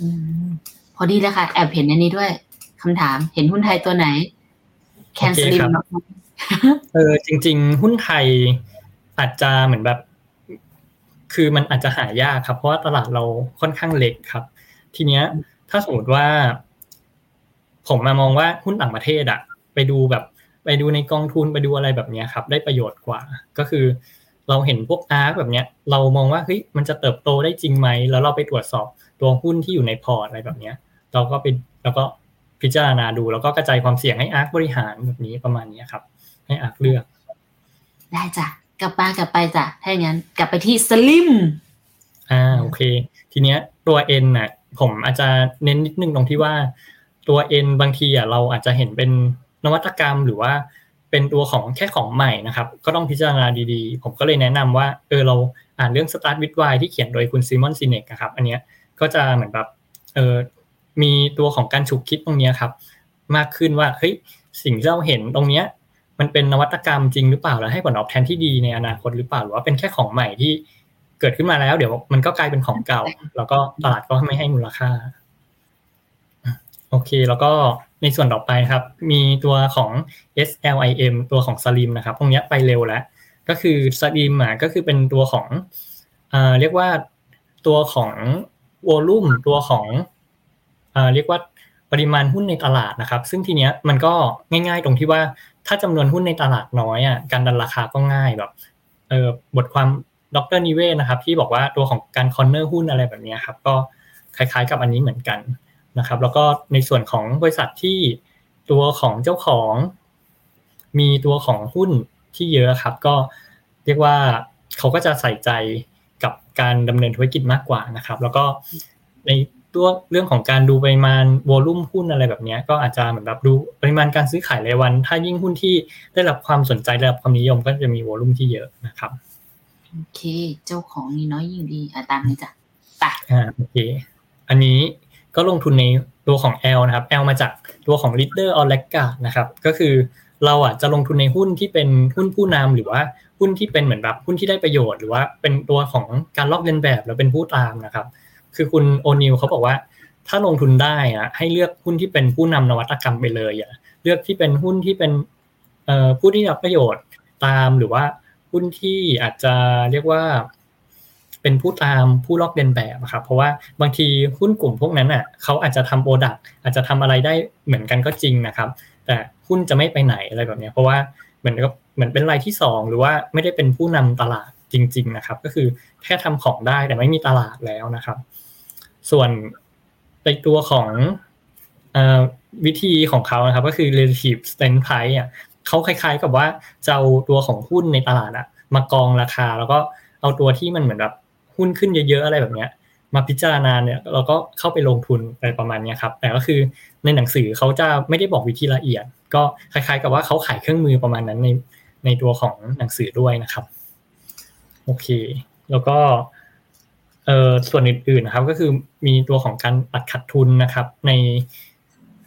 อืมพอดีเลยค่ะแอบเห็นอันนี้ด้วยคำถามเห็นหุ้นไทยตัวไหน CANSLIM เออจริงๆหุ้นไทยอาจจะเหมือนแบบคือมันอาจจะหายากครับเพราะว่าตลาดเราค่อนข้างเล็กครับทีเนี้ยถ้าสมมติว่าผมมามองว่าหุ้นต่างประเทศอะไปดูแบบไปดูในกองทุนไปดูอะไรแบบเนี้ยครับได้ประโยชน์กว่าก็คือเราเห็นพวก อาร์ เค แบบเนี้ยเรามองว่าเฮ้ยมันจะเติบโตได้จริงไหมแล้วเราไปตรวจสอบตัวหุ้นที่อยู่ในพอร์ตอะไรแบบเนี้ยเราก็ไปแล้วก็พิจารณาดูแล้วก็กระจายความเสี่ยงให้ อาร์ เค บริหารแบบนี้ประมาณนี้ครับให้ อาร์ เค เลือกได้จ้ะกลับมากลับไปจ้ะถ้าอย่างงั้นกลับไปที่ Slim อ่าโอเคทีเนี้ยตัว N น่ะผมอาจจะเน้นนิดนึงตรงที่ว่าตัว N บางทีอ่ะเราอาจจะเห็นเป็นนวัตกรรมหรือว่าเป็นตัวของแค่ของใหม่นะครับก็ต้องพิจารณาดีๆผมก็เลยแนะนำว่าเออเราอ่านเรื่อง Start with Why ที่เขียนโดยคุณซิมอนซิเนกนะครับอันเนี้ยก็จะเหมือนแบบเออมีตัวของการฉุกคิดตรงนี้ครับมากขึ้นว่าเฮ้ยสิ่งที่เราเห็นตรงนี้มันเป็นนวัตกรรมจริงหรือเปล่าแล้วให้ผลตอบแทนที่ดีในอนาคตหรือเปล่าหรือว่าเป็นแค่ของใหม่ที่เกิดขึ้นมาแล้วเดี๋ยวมันก็กลายเป็นของเก่าแล้วก็ตลาดก็ไม่ให้มูลค่าโอเคแล้วก็ในส่วนต่อไปครับมีตัวของ สลิม ตัวของ Slim นะครับตรงนี้ไปเร็วแล้วก็คือ Slim อ่ะก็คือเป็นตัวของเอ่อเรียกว่าตัวของวอลลุ่มตัวของเอ่อเรียกว่าปริมาณหุ้นในตลาดนะครับซึ่งทีเนี้ยมันก็ง่ายๆตรงที่ว่าถ้าจำนวนหุ้นในตลาดน้อยอ่ะการดันราคาก็ง่ายแบบเอ่อบทความดร.นิเวศนะครับที่บอกว่าตัวของการคอร์เนอร์หุ้นอะไรแบบนี้ครับก็คล้ายๆกับอันนี้เหมือนกันนะครับแล้วก็ในส่วนของบริษัทที่ตัวของเจ้าของมีตัวของหุ้นที่เยอะครับก็เรียกว่าเขาก็จะใส่ใจกับการดำเนินธุรกิจมากกว่านะครับแล้วก็ในตัวเรื่องของการดูปริมาณวอลุ่มหุ้นอะไรแบบนี้ก็อาจจะเหมือนรับดูปริมาณการซื้อขายรายวันถ้ายิ่งหุ้นที่ได้รับความสนใจได้รับความนิยมก็จะมีวอลุ่มที่เยอะนะครับโอเคเจ้าของนี่น้อยยิ่งดีอ่ะตามนี้จ้ะไปอ่าโอเคอันนี้ก็ลงทุนในตัวของ L นะครับ L มาจากตัวของ Leader or Laggard นะครับก็คือเราอ่ะจะลงทุนในหุ้นที่เป็นหุ้นผู้นำหรือว่าหุ้นที่เป็นเหมือนแบบหุ้นที่ได้ประโยชน์หรือว่าเป็นตัวของการลอกเลียนแบบแล้วเป็นผู้ตามนะครับคือคุณโอนิลเขาบอกว่าถ้าลงทุนได้อ่ะให้เลือกหุ้นที่เป็นผู้นำนวัตกรรมไปเลยอย่าเลือกที่เป็นหุ้นที่เป็นเอ่อผู้ที่รับประโยชน์ตามหรือว่าหุ้นที่อาจจะเรียกว่าเป็นผู้ตามผู้ลอกเลียนแบบครับเพราะว่าบางทีหุ้นกลุ่มพวกนั้นอ่ะเขาอาจจะทำโปรดักต์อาจจะทำอะไรได้เหมือนกันก็จริงนะครับแต่หุ้นจะไม่ไปไหนอะไรแบบนี้เพราะว่าเหมือนกับเหมือนเป็นรายที่สองหรือว่าไม่ได้เป็นผู้นำตลาดจริงๆนะครับก็คือแค่ทำของได้แต่ไม่มีตลาดแล้วนะครับส่วนในตัวของเอ่อวิธีของเขานะครับก็คือ relative strength price อ่ะเขาคล้ายๆกับว่าจะเอาตัวของหุ้นในตลาดอ่ะมากองราคาแล้วก็เอาตัวที่มันเหมือนแบบหุ้นขึ้นเยอะๆอะไรแบบเนี้ย มาพิจารณาเนี่ยเราก็เข้าไปลงทุนอะไรประมาณนี้ครับแต่ก็คือในหนังสือเขาจะไม่ได้บอกวิธีละเอียดก็คล้ายๆกับว่าเขาขายเครื่องมือประมาณนั้นในในตัวของหนังสือด้วยนะครับโอเคแล้วก็เอ่อส่วนอื่นๆนะครับก็คือมีตัวของการตัดขาดทุนนะครับใน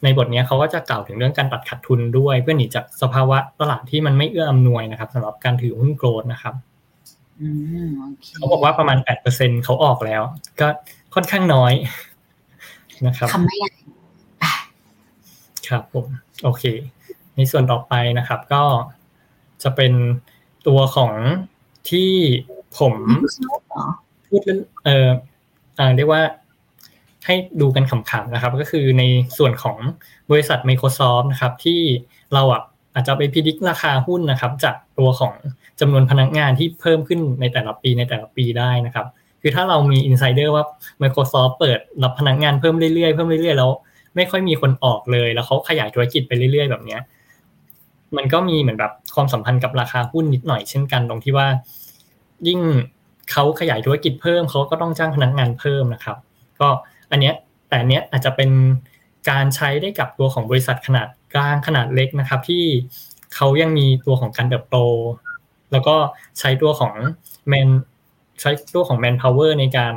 ในบทนี้เขาก็จะกล่าวถึงเรื่องการตัดขาดทุนด้วยเพื่อหนีจากสภาวะตลาดที่มันไม่เอื้ออำนวยนะครับสำหรับการถือหุ้นโกลด์นะครับเขาบอกว่าประมาณ แปดเปอร์เซ็นต์ เขาออกแล้วก็ค่อนข้างน้อยนะครับทำไม่ได้ครับผมโอเคในส่วนต่อไปนะครับก็จะเป็นตัวของที่ผมพูดเอ่อเรียกว่าให้ดูกันขำๆนะครับก็คือในส่วนของบริษัท Microsoft นะครับที่เราอ่ะอาจจะไปพิจิตรราคาหุ้นนะครับจากตัวของจำนวนพนักงานที่เพิ่มขึ้นในแต่ละปีในแต่ละปีได้นะครับคือถ้าเรามี insider ว่า Microsoft เปิดรับพนักงานเพิ่มเรื่อยๆเพิ่มเรื่อยๆแล้วไม่ค่อยมีคนออกเลยแล้วเขาขยายธุรกิจไปเรื่อยๆแบบเนี้ยมันก็มีเหมือนแบบความสัมพันธ์กับราคาหุ้นนิดหน่อยเช่นกันตรงที่ว่ายิ่งเขาขยายธุรกิจเพิ่มเขาก็ต้องจ้างพนักงานเพิ่มนะครับก็อันเนี้ยแต่เนี้ยอาจจะเป็นการใช้ได้กับตัวของบริษัทขนาดกลางขนาดเล็กนะครับที่เขายังมีตัวของการเติบโตแล้วก็ใช้ตัวของแมนใช้ตัวของแมนพาวเวอร์ในการ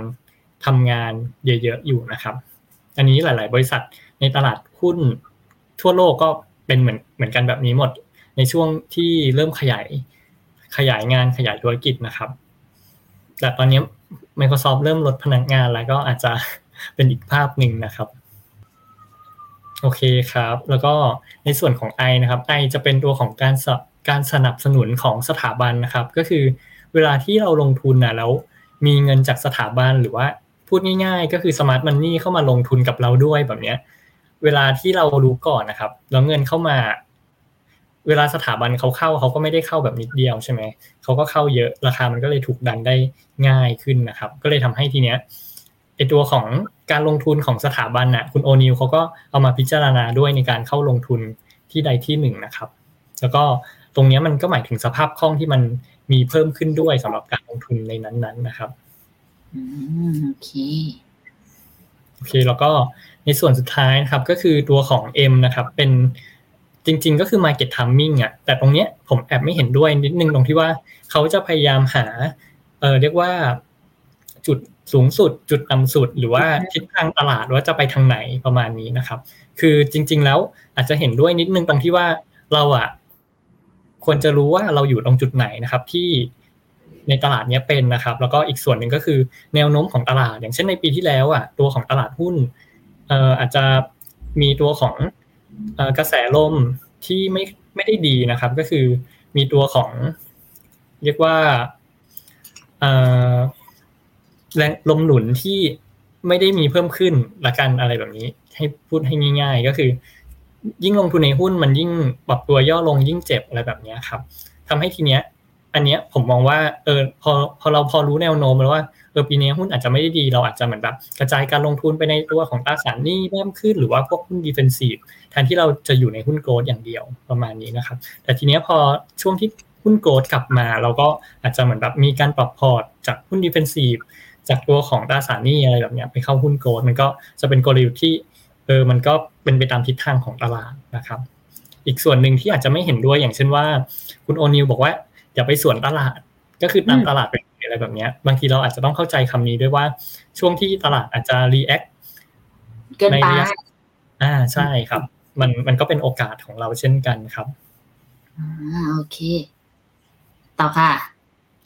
ทำงานเยอะๆอยู่นะครับอันนี้หลายๆบริษัทในตลาดหุ้นทั่วโลกก็เป็นเหมือนเหมือนกันแบบนี้หมดในช่วงที่เริ่มขยายขยายงานขยายธุรกิจนะครับแต่ตอนนี้ Microsoft เริ่มลดพนักงานแล้วก็อาจจะเป็นอีกภาพหนึ่งนะครับโอเคครับแล้วก็ในส่วนของ I นะครับ I จะเป็นตัวของการการสนับสนุนของสถาบันนะครับก็คือเวลาที่เราลงทุนนะแล้วมีเงินจากสถาบันหรือว่าพูดง่ายๆก็คือสมาร์ทมันนี่เข้ามาลงทุนกับเราด้วยแบบเนี้ยเวลาที่เรารู้ก่อนนะครับแล้วเงินเข้ามาเวลาสถาบันเขาเข้าเขาก็ไม่ได้เข้าแบบนิดเดียวใช่ไหมเขาก็เข้าเยอะราคามันก็เลยถูกดันได้ง่ายขึ้นนะครับก็เลยทำให้ทีเนี้ยไอตัวของการลงทุนของสถาบันน่ะคุณโอนิลเขาก็เอามาพิจารณาด้วยในการเข้าลงทุนที่ใดที่หนึ่งนะครับแล้วก็ตรงนี้มันก็หมายถึงสภาพคล่องที่มันมีเพิ่มขึ้นด้วยสำหรับการลงทุนในนั้นๆนะครับอืมโอเคโอเคแล้วก็ในส่วนสุดท้ายนะครับก็คือตัวของ M นะครับเป็นจริงๆก็คือ market timing อ่ะแต่ตรงเนี้ยผมแอบไม่เห็นด้วยนิดนึงตรงที่ว่าเขาจะพยายามหาเอ่อเรียกว่าจุดสูงสุดจุดต่ำสุดหรือว่าทิศทางตลาดว่าจะไปทางไหนประมาณนี้นะครับคือจริงๆแล้วอาจจะเห็นด้วยนิดนึงตรงที่ว่าเราอ่ะควรจะรู้ว่าเราอยู่ตรงจุดไหนนะครับที่ในตลาดนี้เป็นนะครับแล้วก็อีกส่วนหนึ่งก็คือแนวโน้มของตลาดอย่างเช่นในปีที่แล้วอ่ะตัวของตลาดหุ้นเอ่ออาจจะมีตัวของเอ่อกระแสลมที่ไม่ไม่ได้ดีนะครับก็คือมีตัวของเรียกว่าเอ่อแรงลมหนุนที่ไม่ได้มีเพิ่มขึ้นละกันอะไรแบบนี้ให้พูดให้ง่ายๆก็คือยิ่งลงทุนในหุ้นมันยิ่งปรับตัวย่อลงยิ่งเจ็บอะไรแบบนี้ครับทำให้ทีเนี้ยอันเนี้ยผมมองว่าเออพอพอเราพอรู้แนวโน้มแล้วว่าเออปีนี้หุ้นอาจจะไม่ได้ดีเราอาจจะเหมือนแบบกระจายการลงทุนไปในตัวของตราสารหนี้เพิ่มขึ้นหรือว่าพวกหุ้นดิเฟนซีฟแทนที่เราจะอยู่ในหุ้นโกลด์อย่างเดียวประมาณนี้นะครับแต่ทีเนี้ยพอช่วงที่หุ้นโกลด์กลับมาเราก็อาจจะเหมือนแบบมีการปรับพอร์ตจากหุ้นดิเฟนซีฟจากตัวของตราสารหนี้อะไรแบบเนี้ยไปเข้าหุ้นโกลด์มันก็จะเป็นกลยุทธ์ที่เออมันก็เป็นไปตามทิศทางของตลาดนะครับอีกส่วนนึงที่อาจจะไม่เห็นด้วยอย่างเช่นว่าคุณโอนิลบอกว่าอย่าไปสวนตลาดก็คือตามตลาดเป็นอะไรแบบนี้บางทีเราอาจจะต้องเข้าใจคำนี้ด้วยว่าช่วงที่ตลาดอาจจะรีแอคเกินไปอ่าใช่ครับมันมันก็เป็นโอกาสของเราเช่นกันครับอ่าโอเคต่อค่ะ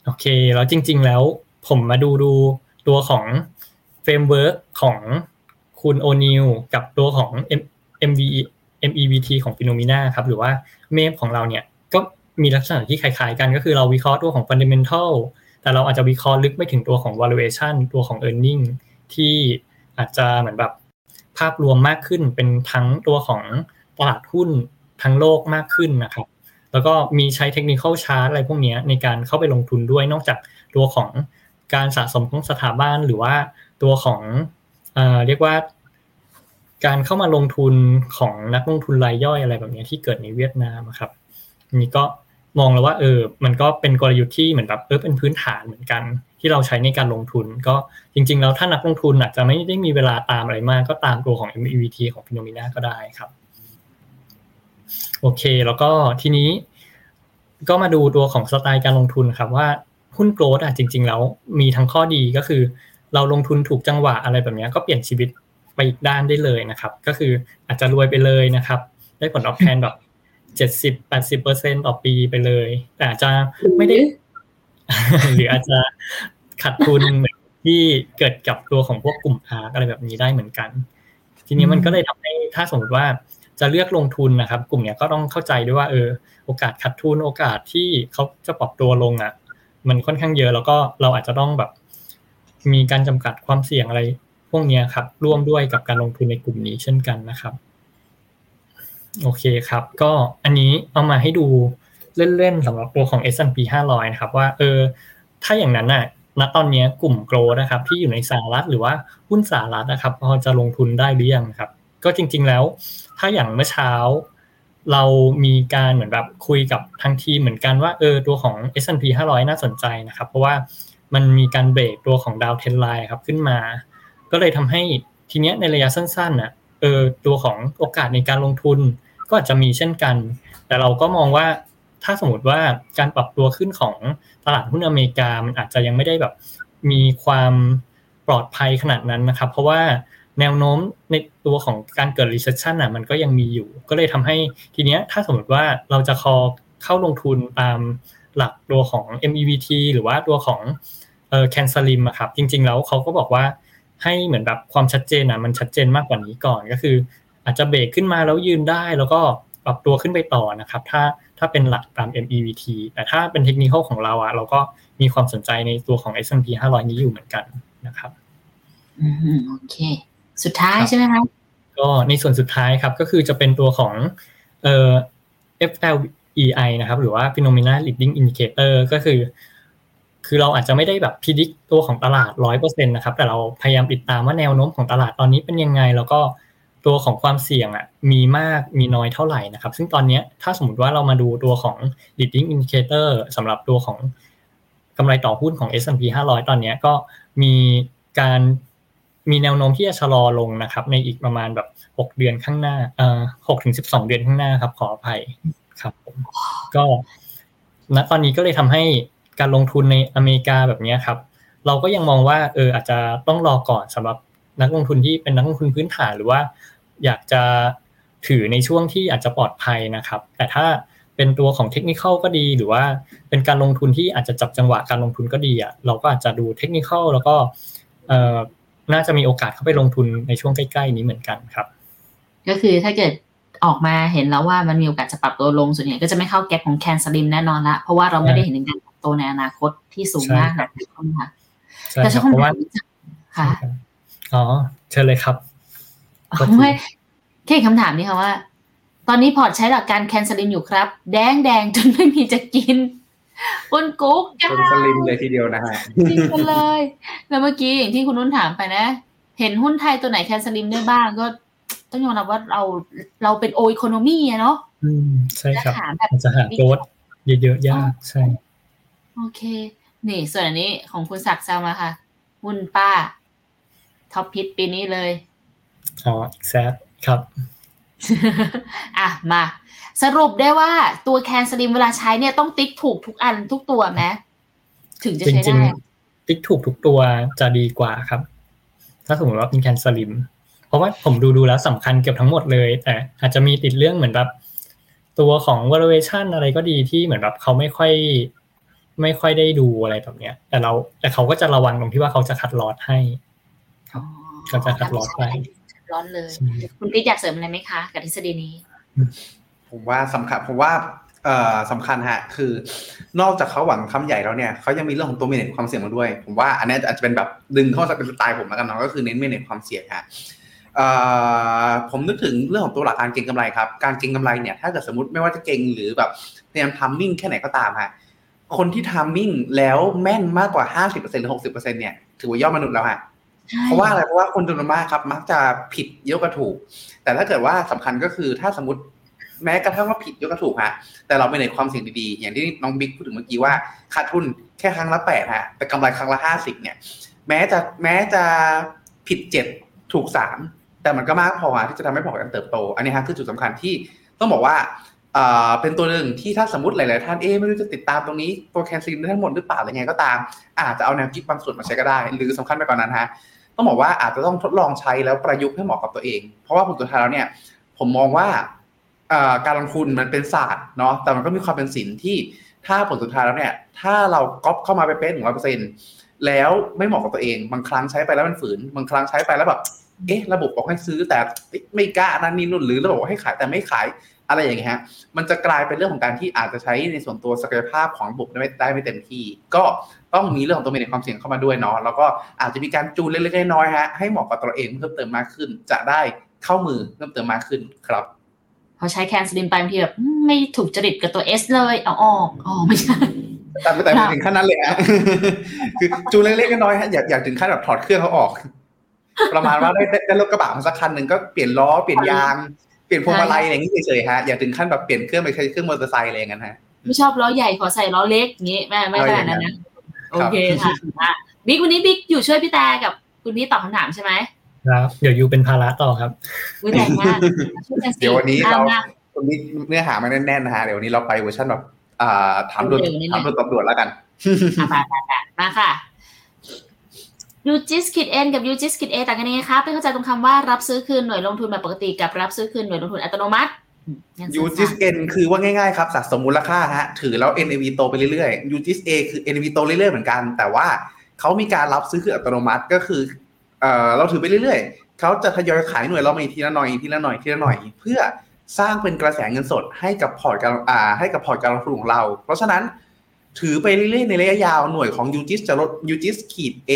โอเคแล้วจริงๆแล้วผมมาดูดูตัวของเฟรมเวิร์คของคุณโอนิลกับตัวของ เอ็ม อี วี ที ของฟีโนมีนาครับหรือว่าเมฟของเราเนี่ยก็มีลักษณะที่คล้ายๆกันก็คือเราวิเคราะห์ตัวของ fundamental แต่เราอาจจะวิเคราะห์ลึกไม่ถึงตัวของ valuation ตัวของ earning ที่อาจจะเหมือนแบบภาพรวมมากขึ้นเป็นทั้งตัวของตลาดหุ้นทั้งโลกมากขึ้นนะครับแล้วก็มีใช้ technical chart อะไรพวกนี้ในการเข้าไปลงทุนด้วยนอกจากตัวของการสะสมของสถาบันหรือว่าตัวของเอ่อเรียกว่าการเข้ามาลงทุนของนักลงทุนรายย่อยอะไรแบบนี้ที่เกิดในเวียดนามครับนี่ก็ มองแล้วว่าเออมันก็เป็นกลยุทธ์ที่เหมือนแบบเออเป็นพื้นฐานเหมือนกันที่เราใช้ในการลงทุนก็จริงๆแล้วถ้านักลงทุนอาจจะไม่ได้มีเวลาตามอะไรมากก็ตามตัวของ เอ็ม อี วี ที ของฟิโนมีนาก็ได้ครับโอเคแล้วก็ทีนี้ก็มาดูตัวของสไตล์การลงทุนครับว่าหุ้นโกลด์อ่ะจริงๆแล้วมีทั้งข้อดีก็คือเราลงทุนถูกจังหวะอะไรแบบนี้ก็เปลี่ยนชีวิตไปอีกด้านได้เลยนะครับก็คืออาจจะรวยไปเลยนะครับได้ผลตอบแทนแบบเจ็ดสิบ แปดสิบเปอร์เซ็นต์ ต่อปีไปเลยแต่อาจจะไม่ได้ หรืออาจจะขาดทุน ที่เกิดกับตัวของพวกกลุ่ม อาร์ เค อะไรแบบนี้ได้เหมือนกันทีนี้มันก็เลยทำให้ถ้าสมมติว่าจะเลือกลงทุนนะครับกลุ่มเนี้ยก็ต้องเข้าใจด้วยว่าเออโอกาสขาดทุนโอกาสที่เขาจะปรับตัวลงอ่ะมันค่อนข้างเยอะแล้วก็เราอาจจะต้องแบบมีการจำกัดความเสี่ยงอะไรพวกเนี้ยครับร่วมด้วยกับการลงทุนในกลุ่มนี้เช่นกันนะครับโอเคครับก็อันนี้เอามาให้ดูเล่นๆสำหรับตัวของ เอส แอนด์ พี ห้าร้อยนะครับว่าเออถ้าอย่างนั้นน่ะณตอนนี้กลุ่มโกลด์นะครับที่อยู่ในสหรัฐหรือว่าหุ้นสหรัฐนะครับพอจะลงทุนได้หรือยังครับก็จริงๆแล้วถ้าอย่างเมื่อเช้าเรามีการเหมือนแบบคุยกับทางทีมเหมือนกันว่าเออตัวของ เอส แอนด์ พี ห้าร้อยน่าสนใจนะครับเพราะว่ามันมีการเบรกตัวของดาวเทรนด์ไลน์ครับขึ้นมาก็เลยทำให้ทีเนี้ยในระยะสั้นๆน่ะเออตัวของโอกาสในการลงทุนก็อาจจะมีเช่นกันแต่เราก็มองว่าถ้าสมมติว่าการปรับตัวขึ้นของตลาดหุ้นอเมริกามันอาจจะยังไม่ได้แบบมีความปลอดภัยขนาดนั้นนะครับเพราะว่าแนวโน้มในตัวของการเกิด recession น่ะมันก็ยังมีอยู่ก็เลยทำให้ทีเนี้ยถ้าสมมติว่าเราจะคอเข้าลงทุนตามหลักตัวของ เอ็ม อี วี ที หรือว่าตัวของเอ่อ CANSLIM อ่ะครับจริงๆแล้วเขาก็บอกว่าให้เหมือนแบบความชัดเจนน่ะมันชัดเจนมากกว่านี้ก่อนก็คืออาจจะเบรกขึ้นมาแล้วยืนได้แล้วก็ปรับตัวขึ้นไปต่อนะครับถ้าถ้าเป็นหลักตาม เอ็ม อี วี ที แต่ถ้าเป็นเทคนิคของเราอ่ะเราก็มีความสนใจในตัวของ เอส แอนด์ พี ห้าร้อยนี้อยู่เหมือนกันนะครับอืมโอเคสุดท้ายใช่ไหมคะก็ในส่วนสุดท้ายครับก็คือจะเป็นตัวของเอ่อ เอฟ แอล อี ไอ นะครับหรือว่า Phenomena Leading Indicator ก็คือคือเราอาจจะไม่ได้แบบพิจิตรตัวของตลาด หนึ่งร้อยเปอร์เซ็นต์ นะครับแต่เราพยายามติดตามว่าแนวโน้มของตลาดตอนนี้เป็นยังไงแล้วก็ตัวของความเสี่ยงอ่ะมีมากมีน้อยเท่าไหร่นะครับซึ่งตอนนี้ถ้าสมมติว่าเรามาดูตัวของ leading indicator สำหรับตัวของกำไรต่อหุ้นของ เอส แอนด์ พี ห้าร้อยตอนนี้ก็มีการมีแนวโน้มที่จะชะลอลงนะครับในอีกประมาณแบบหกเดือนข้างหน้าเอ่อ หกถึงสิบสอง เดือนข้างหน้าครับขออภัยครับผมก็ณตอนนี้ก็เลยทำให้การลงทุนในอเมริกาแบบนี้ครับเราก็ยังมองว่าเอออาจจะต้องรอก่อนสำหรับนักลงทุนที่เป็นนักลงทุนพื้นฐานหรือว่าอยากจะถือในช่วงที่อาจจะปลอดภัยนะครับแต่ถ้าเป็นตัวของเทคนิคอลก็ดีหรือว่าเป็นการลงทุนที่อาจจะจับจังหวะการลงทุนก็ดีอ่ะเราก็อาจจะดูเทคนิคอลแล้วก็เอ่อน่าจะมีโอกาสเข้าไปลงทุนในช่วงใกล้ๆนี้เหมือนกันครับก็คือถ้าเกิดออกมาเห็นแล้วว่ามันมีโอกาสจะปรับตัวลงส่วนใหญ่ก็จะไม่เข้าแก๊ปของ CANSLIM แน่นอนละเพราะว่าเราไม่ได้เห็นการปรับตัวในอนาคตที่สูงมากนะคะแต่ใช่เพราะว่าค่ะอ๋อเชิญเลยครับไม่แค่คำถามนี้ค่ะว่าตอนนี้พอร์ตใช้หลักการ CANSLIM อยู่ครับแดงๆจนไม่มีจะกินบนกุ๊กกันสลิมเลยทีเดียวนะฮะจริงกันเลยแล้วเมื่อกี้อย่างที่คุณนุ่นถามไปนะเห็นหุ้นไทยตัวไหนแคนสลิมได้บ้างก็ต้องยอมรับว่าเราเราเป็นโออีโคโนมี่อะเนาะอืมใช่ครับจะหาโกดเยอะๆยากใช่โอเคนี่ส่วนอันนี้ของคุณศักดิ์แซวมาค่ะหุ้นป้าท็อปพิทปีนี้เลยอ๋อแซดครับอ่ะมาสรุปได้ว่าตัว CANSLIM เวลาใช้เนี่ยต้องติ๊กถูกทุกอันทุกตัวมั้ยถึงจะใช้ได้จริงๆติ๊กถูกทุกตัวจะดีกว่าครับถ้าสมมติว่าเป็น CANSLIM เพราะว่าผมดูๆแล้วสำคัญเกือบทั้งหมดเลยแต่อาจจะมีติดเรื่องเหมือนแบบตัวของ valuation อะไรก็ดีที่เหมือนแบบเขาไม่ค่อยไม่ค่อยได้ดูอะไรแบบเนี้ยแต่เราแต่เขาก็จะระวังตรงที่ว่าเขาจะคัดลอตให้ครับเขาจะคัดลอตไปลอตเลยคุณติ๊กอยากเสริมอะไรมั้ยคะกับทฤษฎีนี้ผมว่าสำคัญผมว่าเอ่อสำคัญฮะคือนอกจากเขาหวังคำใหญ่แล้วเนี่ยเขายังมีเรื่องของตัวเมเนจความเสี่ยงมาด้วยผมว่าอันนี้อาจจะเป็นแบบดึงเข้ามาเป็นสไตล์ผมแล้วกันเนาะก็คือเน้นเมเนจความเสี่ยงฮะเอ่อผมนึกถึงเรื่องของตัวหลักการเก็งกำไรครับการเก็งกำไรเนี่ยถ้าเกิดสมมติไม่ว่าจะเก็งหรือแบบพยายามทัมมิ่งแค่ไหนก็ตามฮะคนที่ทัมมิ่งแล้วแม่นมากกว่า ห้าสิบเปอร์เซ็นต์ หรือ หกสิบเปอร์เซ็นต์ เนี่ยถือว่ายอดมนุษย์แล้วฮะเพราะว่าอะไรเพราะว่าคนจำนวนมากครับมักจะผิดเยอะกว่าถูกแต่ถ้าเกิดว่าสำคัญก็คือถ้าสมมติ แม้กระทั่งว่าผิดยกกระถูกฮะแต่เราไม่ได้ความเสี่ยงดีๆอย่างที่น้องบิ๊กพูดถึงเมื่อกี้ว่าขาดทุนแค่ครั้งละแปดฮะแต่กำไรครั้งละห้าสิบเนี่ยแม้จะแม้จะผิดเจ็ดถูกสามแต่มันก็มากพอที่จะทำให้พอร์ตมันเติบโตอันนี้ฮะคือจุดสำคัญที่ต้องบอกว่าเอ่อเป็นตัวหนึ่งที่ถ้าสมมุติหลายๆท่านเอ๊ะไม่รู้จะติดตามตรงนี้โปรแกรมซิมได้ทั้งหมดหรือเปล่าอะไรไงก็ตามอาจจะเอาแนวคิดบางส่วนมาใช้ก็ได้หรือสำคัญไปกว่านั้นฮะต้องบอกว่าอาจจะต้องทดลองใช้แล้วประยุกต์ให้เหมาะกับตัวเองเพราะว่าผมตัวท้ายแล้วเนี่ยผมมองว่าการลงทุนมันเป็นศาสตร์เนาะแต่มันก็มีความเป็นศิลป์ที่ถ้าผลสุดท้ายแล้วเนี่ยถ้าเราก๊อปเข้ามาไปเป็น หนึ่งร้อยเปอร์เซ็นต์ แล้วไม่เหมาะกับตัวเองบางครั้งใช้ไปแล้วมันฝืนบางครั้งใช้ไปแล้วแบบเอ๊ะระบบบอกให้ซื้อแต่ไม่กล้านั่นนี่นู่นหรือระบบบอกให้ขายแต่ไม่ขายอะไรอย่างเงี้ยฮะมันจะกลายเป็นเรื่องของการที่อาจจะใช้ในส่วนตัวศักยภาพของระบบได้ไม่ได้ไม่เต็มที่ก็ต้องมีเรื่องของตัวเมเนจความเสี่ยงเข้ามาด้วยเนาะแล้วก็อาจจะมีการจูนเล็กๆน้อยๆฮะให้เหมาะกับตัวเองเพิ่มเติมมากขึ้นจะได้เข้ามือเพิ่มเติมมากขึ้นครับพอใช้ CANSLIM ไปบางทีแบบไม่ถูกจริตกับตัว S เลยเอาออกอ๋อไม่ใช่แต่ไม่แต่ถึงขั้นนั้นเลยฮะคือจูนเล็กๆน้อยๆฮะอยากอยากถึงขั้นแบบถอดเครื่องเขาออกประมาณว่าได้ได้รถกระบะมาสักคันนึงก็เปลี่ยนล้อเปลี่ยนยางเปลี่ยนพวงมาลัยอะไรอย่างนี้เฉยๆฮะอย่าถึงขั้นแบบเปลี่ยนเครื่องไปใช้เครื่องมอเตอร์ไซค์อะไรอย่างนั้นฮะไม่ชอบล้อใหญ่ขอใส่ล้อเล็กอย่างงี้แม่ไม่ขนาดนั้นนะโอเคค่ะบิ๊กวันนี้บิ๊กอยู่ช่วยพี่แตกับคุณพี่ตอบคำถามใช่ไหมครับเดี๋ยวยูเป็นภาระต่อครับอุ้ยแรงมากเดี๋ยววันนี้เราวันนี้เนื้อหามันแน่นๆนะฮะเดี๋ยววันนี้เราไปเวอร์ชันแบบอ่าถามด่วนถามด่วนตอบด่วนแล้วกันมาค่ะยู จี ไอ เอส คิด เอ็น กับ ยู จี ไอ เอส คิด เอ ต่างกันยังไงคะเพื่อเข้าใจตรงคำว่ารับซื้อคืนหน่วยลงทุนแบบปกติกับรับซื้อคืนหน่วยลงทุนอัตโนมัติ ยู จี ไอ เอส เอ็น คือว่าง่ายๆครับสะสมมูลค่าฮะถือแล้ว เอ็น เอ วี โตไปเรื่อยๆ ยู จี ไอ เอส เอ คือ เอ็น เอ วี โตเรื่อยๆเหมือนกันแต่ว่าเขามีการรับซื้อคืนอัตโนมัติก็คือเอ่อเราถือไปเรื่อยๆเขาจะทยอยขายหน่วยเรามาทีละหน่อยทีละหน่อยทีละหน่อยเพื่อสร้างเป็นกระแสเงินสดให้กับพอร์ตการอ่าให้กับพอร์ตการลงทุนของเราเพราะฉะนั้นถือไปเรื่อยๆในระยะยาวหน่วยของ ยู จี ไอ เอส จะลด ยู จี ไอ เอส เอ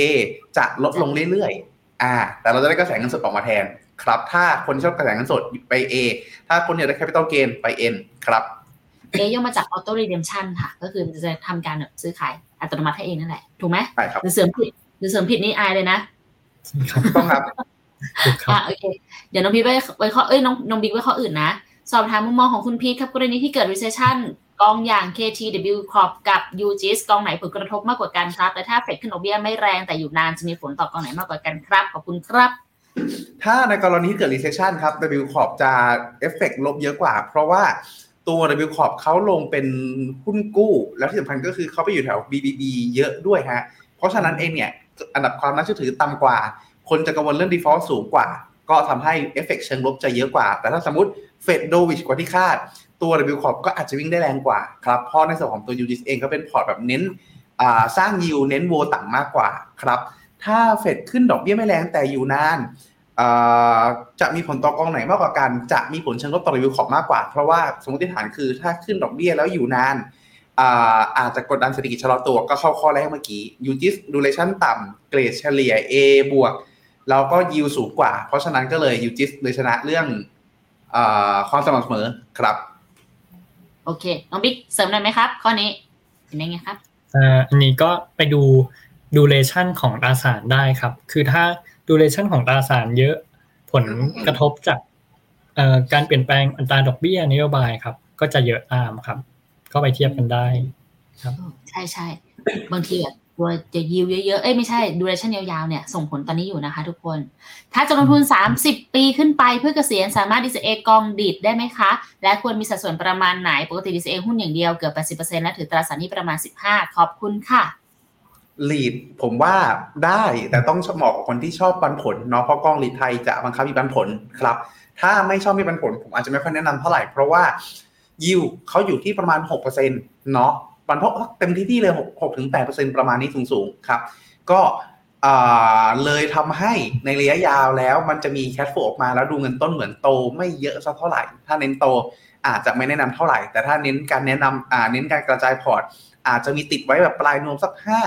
จะลดลงเรื่อยๆอ่าแต่เราจะได้กระแสเงินสดออกมาแทนครับถ้าคนชอบกระแสเงินสดไป A ถ้าคนอยากได้ capital gain ไป N ครับ A ย่อมาจาก auto redemption ค่ะก็คือมันจะทำการแบบซื้อขายอัตโนมัติให้เองนั่นแหละถูกไหมใช่ครับหรือเสริมผิดหรือเสริมผิดนี่อายเลยนะต้องครับอ่าโอเคเดี๋ยวน้องพีไปไปข้อเอ้ยน้องน้องบิ๊กไปข้ออื่นนะสอบถามมุมมองของคุณพีทครับกรณีที่เกิด recessionกองอย่าง เค ที ดับเบิลยู คอร์ป กับ ยู จี ไอ เอส กองไหนผลกระทบมากกว่ากันครับแต่ถ้าเฟดขึ้นดอกเบี้ยไม่แรงแต่อยู่นานจะมีผลต่อกองไหนมากกว่ากันครับขอบคุณครับถ้าในกรณีที่เกิด recession ครับ ดับเบิลยู คอร์ป จะเอฟเฟกต์ลบเยอะกว่าเพราะว่าตัว ดับเบิลยู คอร์ป เขาลงเป็นหุ้นกู้แล้วที่สำคัญก็คือเขาไปอยู่แถว บี บี ดี เยอะด้วยฮะเพราะฉะนั้นเองเนี่ยอันดับความน่าเชื่อถือต่ำกว่าคนจะกังวลเรื่อง default สูงกว่าก็ทำให้เอฟเฟกต์เชิงลบจะเยอะกว่าแต่ถ้าสมมติเฟดโดวิชกว่าที่คาดตัว ดับเบิลยู คอร์ป ก็อาจจะวิ่งได้แรงกว่าครับเพราะในส่วนของตัว ยู จี ไอ เอส เองก็เป็นพอร์ตแบบเน้นสร้างยิวเน้นโวต่างมากกว่าครับถ้าเฟดขึ้นดอกเบี้ยไม่แรงแต่อยู่นานจะมีผลต่อกองไหนมากกว่ากันจะมีผลเชิงลบต่อ ดับเบิลยู คอร์ป มากกว่าเพราะว่าสมมติฐานคือถ้าขึ้นดอกเบี้ยแล้วอยู่นานอาจจะกดดันเศรษฐกิจชะลอตัวก็เข้าข้อแรกเมื่อกี้ ยู จี ไอ เอส duration ต่ำเกรดเฉลี่ย A บวกแล้วก็ยิวสูงกว่าเพราะฉะนั้นก็เลย ยู จี ไอ เอส เลยชนะเรื่องความสม่ำเสมอครับโอเคน้องบิ๊กเสริมได้ไหมครับข้อนี้เป็นยังไงครับอ่าอันนี้ก็ไปดู duration ของตราสารได้ครับคือถ้า duration ของตราสารเยอะผลกระทบจากเอ่อการเปลี่ยนแปลงอัตราดอกเบี้ยนโยบายครับก็จะเยอะตามครับก็ไปเทียบกันได้ครับใช่ๆบางทีแบบตัวจะยิวเยอะๆเอ้ยไม่ใช่ duration ยาวๆเนี่ยส่งผลตอนนี้อยู่นะคะทุกคนถ้าจะลงทุนสามสิบปีขึ้นไปเพื่อเกษียณสามารถ ดี ซี เอ กองดีดได้ไหมคะและควรมีสัดส่วนประมาณไหนปกติ ดี ซี เอ หุ้นอย่างเดียวเกือบ แปดสิบเปอร์เซ็นต์ และถือตราสารหนี้ประมาณสิบห้าขอบคุณค่ะลีดผมว่าได้แต่ต้องเหมาะกับคนที่ชอบปันผลเนาะเพราะกองลีดไทยจะบังคับมีปันผลครับถ้าไม่ชอบมีปันผลผมอาจจะไม่ค่อยแนะนำเท่าไหร่เพราะว่ายิวเขาอยู่ที่ประมาณ หกเปอร์เซ็นต์ เนาะปันผลเต็มที่ที่เลย หกถึงแปดเปอร์เซ็นต์ ประมาณนี้สูงๆครับก็เลยทำให้ในระยะยาวแล้วมันจะมีแคชโฟลว์ออกมาแล้วดูเงินต้นเหมือนโตไม่เยอะสักเท่าไหร่ถ้าเน้นโตอาจจะไม่แนะนำเท่าไหร่แต่ถ้าเน้นการแนะนำเน้นการกระจายพอร์ตอาจจะมีติดไว้แบบปลายนวมสักห้า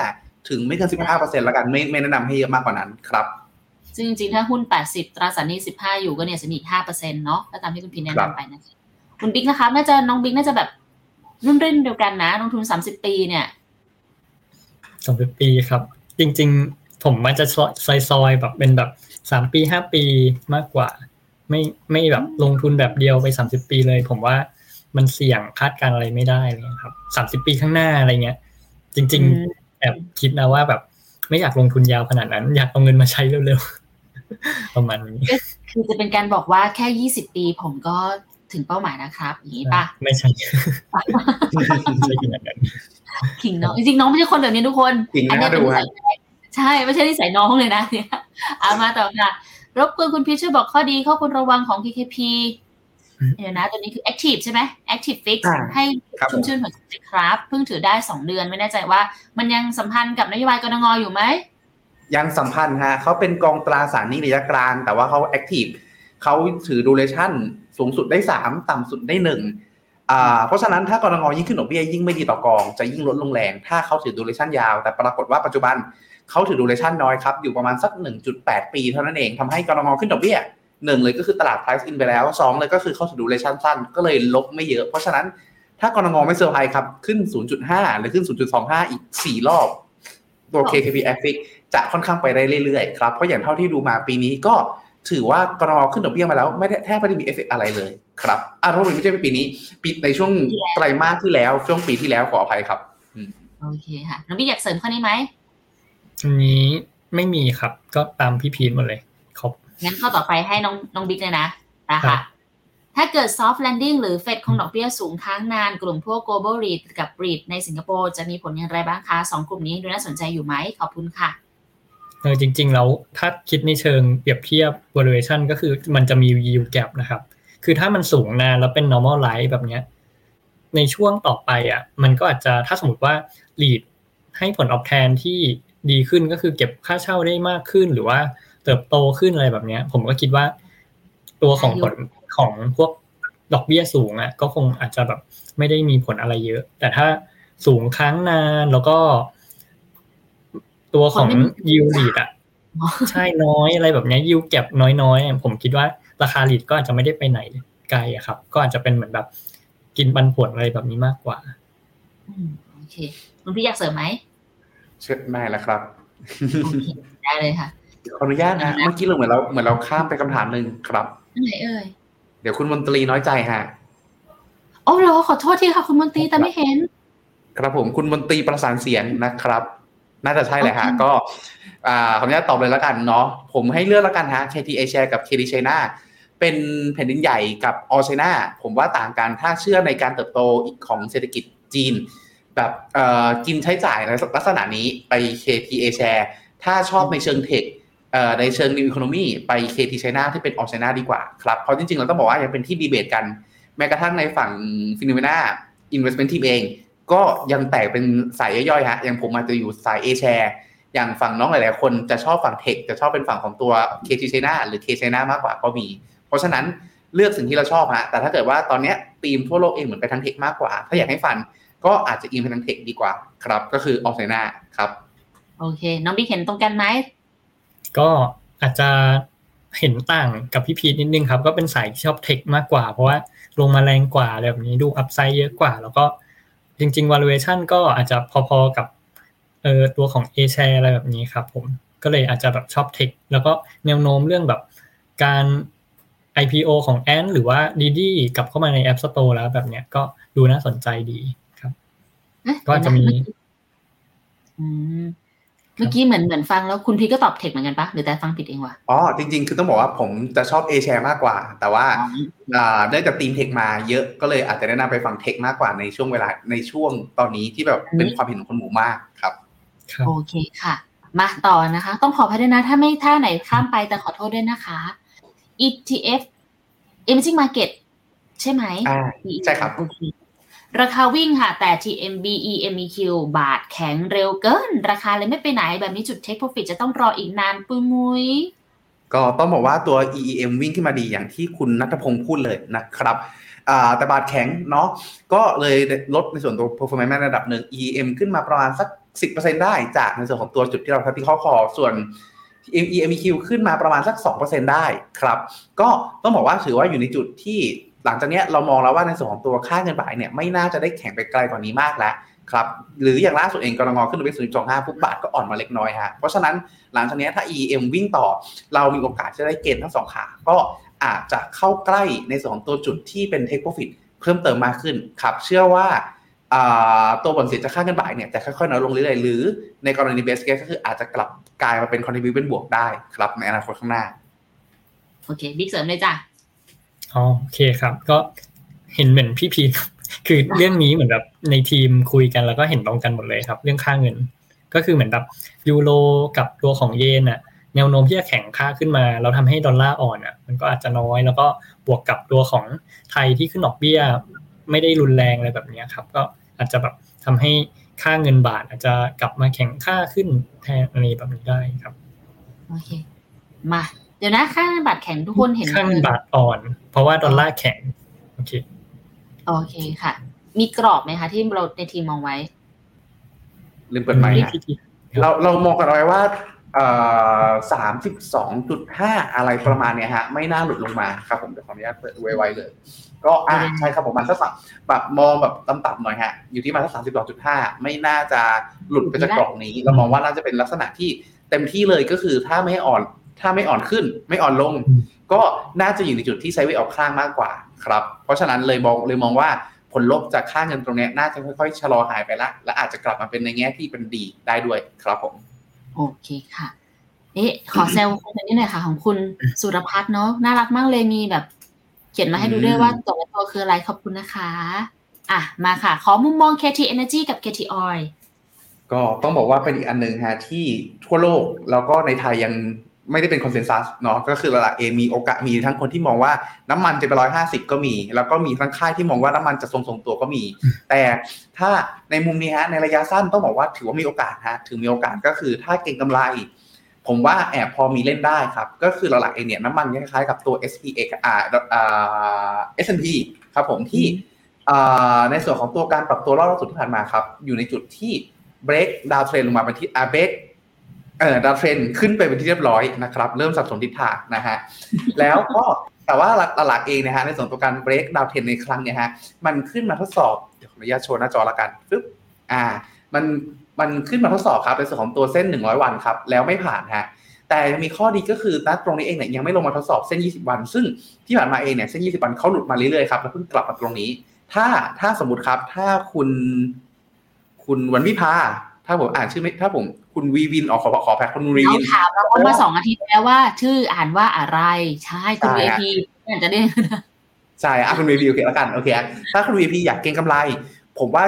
ถึงไม่เกิน สิบห้าเปอร์เซ็นต์ ละกันไม่ไม่แนะนำให้เยอะมากกว่านั้นครับซึ่งจริงๆถ้าหุ้นแปดสิบตราสารหนี้สิบห้าอยู่ก็เนี่ยสนิท ห้าเปอร์เซ็นต์ เนาะก็ตามที่คุณพินแนะนำไปนะคุณบิ๊กนะคะน่าจะน้องบิ๊กน่าจะแบบรุ่นเร่นเดียวกันนะลงทุนสามสิบปีเนี่ยสามสิบปีครับจริงๆผมมันจะซอยๆแบบเป็นแบบสามปีห้าปีมากกว่า ไม่ไม่แบบลงทุนแบบเดียวไปสามสิบปีเลยผมว่ามันเสี่ยงคาดการอะไรไม่ได้เลยครับสามสิบปีข้างหน้าอะไรเงี้ยจริงๆแบบคิดนะว่าแบบไม่อยากลงทุนยาวขนาดนั้นอยากเอาเงินมาใช้เร็วๆประมาณนี้คือจะเป็นการบอกว่าแค่ยี่สิบปีผมก็ถึงเป้าหมายนะครับอย่างนี้ป่ะไม่ใช่ไม่ใช่อย่างนั้นขิงน้องจริงๆน้องไม่ใช่คนแบบนี้ทุกคนอันนี้ดูใช่ไม่ใช่นิสัยน้องเลยนะเนี่ยเอามาต่อค่ะรบกวนคุณพีชช่วยบอกข้อดีข้อควรระวังของ เค เค พี เดี๋ยวนะตัวนี้คือ Active ใช่ไหม Active Fix ให้ชุ่มชื่นหัวใจครับเพิ่งถือได้สองเดือนไม่แน่ใจว่ามันยังสัมพันธ์กับนโยบายกนงอยู่ไหมยังสัมพันธ์ฮะเขาเป็นกองตราสารหนี้ระยะกลางแต่ว่าเขา Active เขาถือ Duration สูงสุดได้สามต่ำสุดได้หนึ่งอ่าเพราะฉะนั้นถ้ากนงยิ่งขึ้นดอกเบี้ยยิ่งไม่ดีต่อกองจะยิ่งลดลงแรงถ้าเขาถือ Duration ยาวแต่ปรากฏว่าปัจจุบันเขาถือดูเรชั่นน้อยครับอยู่ประมาณสัก หนึ่งจุดแปด ปีเท่านั้นเองทำให้กนงขึ้นดอกเบี้ยหนึ่งเลยก็คือตลาด price in ไปแล้วสองเลยก็คือเขาถือดูเรชั่นสั้นก็เลยลบไม่เยอะเพราะฉะนั้นถ้ากนงไม่เซอร์ไพรส์ครับขึ้น ศูนย์จุดห้า หรือขึ้น ศูนย์จุดสองห้า อีกสี่รอบตัว เค เค พี Affix จะค่อนข้างไปได้เรื่อยๆครับเพราะอย่างเท่าที่ดูมาปีนี้ก็ถือว่ากนงขึ้นดอกเบี้ยมาแล้วไม่ได้แทบไม่ได้มีเอฟเฟคอะไรเลยครับอ่ะเพราะมันไม่ใช่ปีนี้ปีในช่วงไตรมาสที่แล้วช่วงปีที่แล้วขออภัยครับโอเคค่ะน้องบิ๊กอยากเสริมข้อนี้มั้ยอันนี้ไม่มีครับก็ตามพี่พีนหมดเลยครับงั้นข้อต่อไปให้น้องน้องบิ๊กเลยนะนะคะถ้าเกิด soft landing หรือเฟดคงดอกเบี้ยสูงค้างนานกลุ่มพวก global REIT กับ REIT ในสิงคโปร์จะมีผลอย่างไรบ้างคะสองกลุ่มนี้ดูน่าสนใจอยู่ไหมขอบคุณค่ะเออจริงๆแล้วถ้าคิดในเชิงเปรียบเทียบ valuation ก็คือมันจะมี yield gap นะครับคือถ้ามันสูงนานแล้วเป็น normalize แบบเนี้ยในช่วงต่อไปอ่ะมันก็อาจจะถ้าสมมุติว่า REIT ให้ผลตอบแทนที่ดีขึ้นก็คือเก็บค่าเช่าได้มากขึ้นหรือว่าเติบโตขึ้นอะไรแบบนี้ผมก็คิดว่าตัวของผลของพวกดอกเบี้ยสูงอ่ะก็คงอาจจะแบบไม่ได้มีผลอะไรเยอะแต่ถ้าสูงค้างนานแล้วก็ตัวของยิวลีดอ่ะใช่น้อยอะไรแบบนี้ยิวเก็บน้อยๆผมคิดว่าราคาลีดก็อาจจะไม่ได้ไปไหนไกลอ่ะครับก็อาจจะเป็นเหมือนแบบกินปันผลอะไรแบบนี้มากกว่าอืมโอเคคุณพี่อยากเสริมไหมเชิดได้แล้วครับได้เลยค่ะขออนุญาตนะเมื่อกี้เราเหมือนเราเหมือนเราข้ามไปคำถามนึงครับไหนเอ่ยเดี๋ยวคุณมนตรีน้อยใจฮะอ๋อเหรอขอโทษทีค่ะคุณมนตรีแต่ไม่เห็นครับผมคุณมนตรีประสานเสียงนะครับน่าจะใช่แหละฮะก็อ่าขออนุญาตตอบเลยแล้วกันเนาะผมให้เลือกแล้วกันฮะ เค ที เอ Share กับ เค ที China เป็นแผ่นดินใหญ่กับ All China ผมว่าต่างกันถ้าเชื่อในการเติบโตของเศรษฐกิจจีนแบบกินใช้จ่ายในลักษณะนี้ไป เค ที เอ Share ถ้าชอบในเชิงเทคในเชิง New Economy ไป เค ที China ที่เป็น All China ดีกว่าครับเพราะจริงๆเราต้องบอกว่ายังเป็นที่ดีเบตกันแม้กระทั่งในฝั่ง Phenomena Investment Team เองก็ยังแตกเป็นสายย่อยๆฮะอย่างผมอาจจะอยู่สาย A Share อย่างฝั่งน้องหลายๆคนจะชอบฝั่ง Tech จะชอบเป็นฝั่งของตัว เค ที China หรือ K China มากกว่าก็มีเพราะฉะนั้นเลือกสิ่งที่เราชอบฮะแต่ถ้าเกิดว่าตอนนี้ธีมทั่วโลกเองเหมือนไปทาง Tech มากกว่าถ้าอยากให้ฟันก็อาจจะอินไปทางเทคดีกว่าครับก็คือออฟไซน่าครับโอเคน้องบิ๊กเห็นตรงกันไหมก็อาจจะเห็นต่างกับพี่พีทนิดนึงครับก็เป็นสายที่ชอบเทคมากกว่าเพราะว่าลงมาแรงกว่าแบบนี้ดูอัพไซด์เยอะกว่าแล้วก็จริงๆ valuation ก็อาจจะพอๆกับเอ่อตัวของ A share อะไรแบบนี้ครับผมก็เลยอาจจะแบบชอบเทคแล้วก็แนวโน้มเรื่องแบบการ ไอ พี โอ ของ Ant หรือว่า Didi กลับเข้ามาใน App Store แล้วแบบเนี้ยก็ดูน่าสนใจดีก็จะมีอืมเมื่อกี้เหมือนเหมือนฟังแล้วคุณพีก็ตอบเทคเหมือนกันปะหรือแต่ฟังผิดเองวะอ๋อจริงๆคือต้องบอกว่าผมจะชอบ A share มากกว่าแต่ว่าอ่าได้จากทีมเทคมาเยอะก็เลยอาจจะแนะนำไปฝั่งเทคมากกว่าในช่วงเวลาในช่วงตอนนี้ที่แบบเป็นความเห็นของคนหมู่มากครับโอเคค่ะมาต่อนะคะต้องขออภัยด้วยนะถ้าไม่ถ้าไหนข้ามไปแต่ขอโทษด้วยนะคะ อี ที เอฟ Emerging Market ใช่ไหมอ่าใช่ครับราคาวิ่งค่ะแต่ ที เอ็ม บี อี เอ็ม อี คิว บาทแข็งเร็วเกินราคาเลยไม่ไปไหนแบบนี้จุด Take Profit จะต้องรออีกนานปุ้ยมุ้ยก็ต้องบอกว่าตัว อี อี เอ็ม วิ่งขึ้นมาดีอย่างที่คุณณัฐพงษ์พูดเลยนะครับแต่บาทแข็งเนาะก็เลยลดในส่วนตัว Performance ระดับหนึ่ง อี อี เอ็ม ขึ้นมาประมาณสัก สิบเปอร์เซ็นต์ ได้จากในส่วนของตัวจุดที่เราทักที่ข้อคอส่วน อี อี เอ็ม อี คิว ขึ้นมาประมาณสัก สองเปอร์เซ็นต์ ได้ครับก็ต้องบอกว่าถือว่าอยู่ในจุดที่หลังจากนี้เรามองแล้วว่าในส่วนของตัวค่าเงินบาทเนี่ยไม่น่าจะได้แข็งไปไกลกว่านี้มากแล้วครับหรืออย่างล่าสุดเองกนงขึ้นไป ศูนย์จุดสองห้า ปุ๊บบาทก็อ่อนมาเล็กน้อยฮะเพราะฉะนั้นหลังจากนี้ถ้า อี เอ็ม วิ่งต่อเรามีโอกาสจะได้เกณฑ์ทั้งสองขาก็ อาจจะเข้าใกล้ในส่วนของตัวจุดที่เป็น take profit เพิ่มเติมมากขึ้นครับเชื่อว่าตัวผลเสียจากค่าเงินบาทเนี่ยจะค่อยๆน้อยลงเรื่อยๆหรือในกรณี base case ก็คืออาจจะกลับกลายมาเป็น contribution เป็นบวกได้ครับในอนาคตข้างหน้าโอเคบิ๊กเสริมเลยจ้ะอ๋อโอเคครับก็เห็นเหมือนพี่พีคือเรื่องนี้เหมือนแบบในทีมคุยกันแล้วก็เห็นตรงกันหมดเลยครับเรื่องค่าเงินก็คือเหมือนแบบยูโรกับตัวของเยนอะแนวโน้มที่จะแข็งค่าขึ้นมาเราทำให้ดอลลาร์อ่อนอ่ะมันก็อาจจะน้อยแล้วก็บวกกับตัวของไทยที่ขึ้นดอกเบี้ยไม่ได้รุนแรงอะไรแบบนี้ครับก็อาจจะแบบทำให้ค่าเงินบาทอาจจะกลับมาแข็งค่าขึ้นแทนอะไรแบบนี้ได้ครับโอเคมาเดี๋ยวนะค่าเงินบาทแข็งทุกคนเห็นค่าเงินบาทอ่อนเพราะว่าดอลลาร์แข็งโอเคโอเคค่ะมีกรอบไหมคะที่เราในทีมมองไว้ลืมเปิดไมค์นะเราเรามองกันเอาไว้ว่าเอ่อ สามสิบสองจุดห้า อะไรประมาณเนี้ยฮะไม่น่าหลุดลงมาครับผมเดี๋ยวขออนุญาตเปิดไวๆเลยก็อ่ะใช่ครับผมมาสักแบบมองแบบต่ำๆหน่อยฮะอยู่ที่มาสัก สามสิบสองจุดห้า ไม่น่าจะหลุดไปจากกรอบนี้เรามองว่าน่าจะเป็นลักษณะที่เต็มที่เลยก็คือถ้าไม่อ่อนถ้าไม่อ่อนขึ้นไม่อ่อนลงก็น่าจะอยู่ในจุดที่ไซด์เวย์ออกข้างมากกว่าครับเพราะฉะนั้นเลยมองเลยมองว่าผลลบจากค่าเงินตรงเนี้ยน่าจะค่อยๆชะลอหายไปละและอาจจะกลับมาเป็นในแง่ที่เป็นดีได้ด้วยครับผมโอเคค่ะเอ๊ะขอแซวคนนี้หน่อยค่ะของคุณสุรพัฒน์เนาะน่ารักมากเลยมีแบบเขียนมาให้ดูด้วยว่าตัวตัวคืออะไรขอบคุณนะคะอ่ะมาค่ะขอมุมมอง เค ที Energy กับ เค ที Oil ก็ต้องบอกว่าเป็นอีกอันนึงฮะที่ทั่วโลกแล้วก็ในไทยยังไม่ได้เป็นคอนเซนซัสเนาะก็คือระดับ A มีโอกาสมีทั้งคนที่มองว่าน้ำมันจะไปหนึ่งร้อยห้าสิบก็มีแล้วก็มีทั้งค่ายที่มองว่าน้ำมันจะทรงๆตัวก็มีแต่ถ้าในมุมนี้ฮะในระยะสั้นต้องบอกว่าถือว่ามีโอกาสฮะถือมีโอกาสก็คือถ้าเก็งกำไรผมว่าแอบพอมีเล่นได้ครับก็คือระดับ A เนี่ยน้ำมันคล้ายๆกับตัว เอส พี เอ็กซ์ เอส แอนด์ พี ครับผมที่ในส่วนของตัวการปรับตัวรอบล่าสุดที่ผ่านมาครับอยู่ในจุดที่เบรกดาวเทรนลงมาเป็นที่อาเบรกเอ่อดาวเทรนขึ้นไปเป็นที่เรียบร้อยนะครับเริ่มสับสนทิศทางนะฮะแล้วก็แต่ว่าตลาดเองนะฮะในส่วนตัวการเบรกดาวเทรนในครั้งเนี่ยฮะมันขึ้นมาทดสอบเดี๋ยวขออนุญาตโชว์หน้าจอละกันปึ๊บอ่ามันมันขึ้นมาทดสอบครับในส่วนของตัวเส้นหนึ่งร้อยวันครับแล้วไม่ผ่านฮะแต่ยังมีข้อดีก็คือณตรงนี้เองเนี่ยยังไม่ลงมาทดสอบเส้นยี่สิบวันซึ่งที่ผ่านมาเองเนี่ยเส้นยี่สิบวันเค้าหลุดมาเรื่อยๆครับแล้วเพิ่งกลับมาตรงนี้ถ้าถ้าสมมุติครับถ้าคุณคุณวันวิภาถ้าผมอ่านชื่อไม่ถ้าผมคุณวีวินออกขอขอแพ็คคุณวีวินถามแล้วก็มาสองอาทิตย์แล้วว่าชื่ออ่านว่าอะไรใช่คุณ วี พี น่าจะได้ใช่อ่ะคุณ วี พี โอเคละกันโอเคถ้าคุณ วี พี อยากเก็งกำไรผมว่า